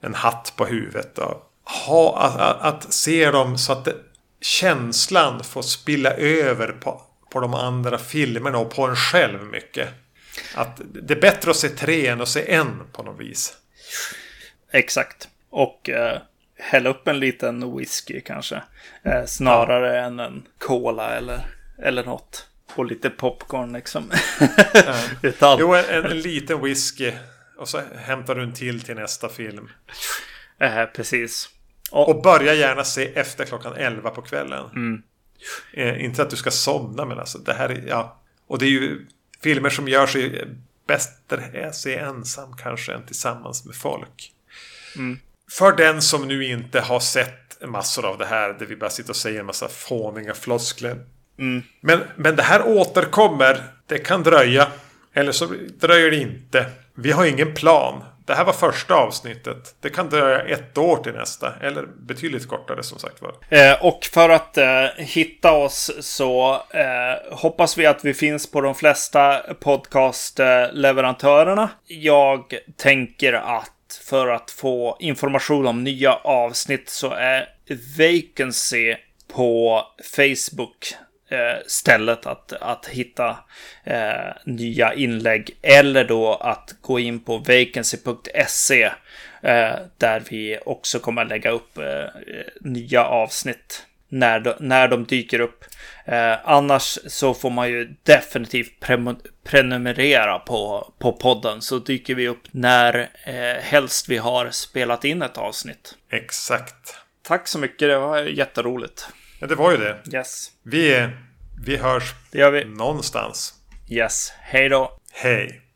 en hatt på huvudet. Och ha, att, att, att se dem så att det, känslan får spilla över på, på de andra filmerna och på en själv mycket. Att det är bättre att se tre än att se en på något vis. Exakt. Och eh, hälla upp en liten whisky kanske. Eh, snarare ja. än en cola eller, eller något. Och lite popcorn liksom. Ja. Jo, en, en liten whisky. Och så hämtar du en till till nästa film. Eh, precis. Och, och börja gärna se efter klockan elva på kvällen. Mm. Eh, inte att du ska somna, men alltså det här är... Ja. Och det är ju filmer som gör sig bäst att se ensam kanske än tillsammans med folk. Mm. För den som nu inte har sett massor av det här, där vi bara sitter och säger en massa fåningar, floskler. Mm. Men, men det här återkommer. Det kan dröja. Eller så dröjer det inte. Vi har ingen plan. Det här var första avsnittet. Det kan dröja ett år till nästa. Eller betydligt kortare som sagt var. Eh, och för att eh, hitta oss så eh, hoppas vi att vi finns på de flesta podcastleverantörerna. Jag tänker att för att få information om nya avsnitt så är Vacancy på Facebook eh, stället att, att hitta eh, nya inlägg, eller då att gå in på vacancy punkt se eh, där vi också kommer att lägga upp eh, nya avsnitt när de, när de dyker upp. Eh, annars så får man ju definitivt pre- prenumerera på, på podden, så dyker vi upp när eh, helst vi har spelat in ett avsnitt. Exakt. Tack så mycket, det var jätteroligt. Ja, det var ju det. Yes. Vi, vi hörs, det gör vi. Någonstans. Yes, hej då. Hej.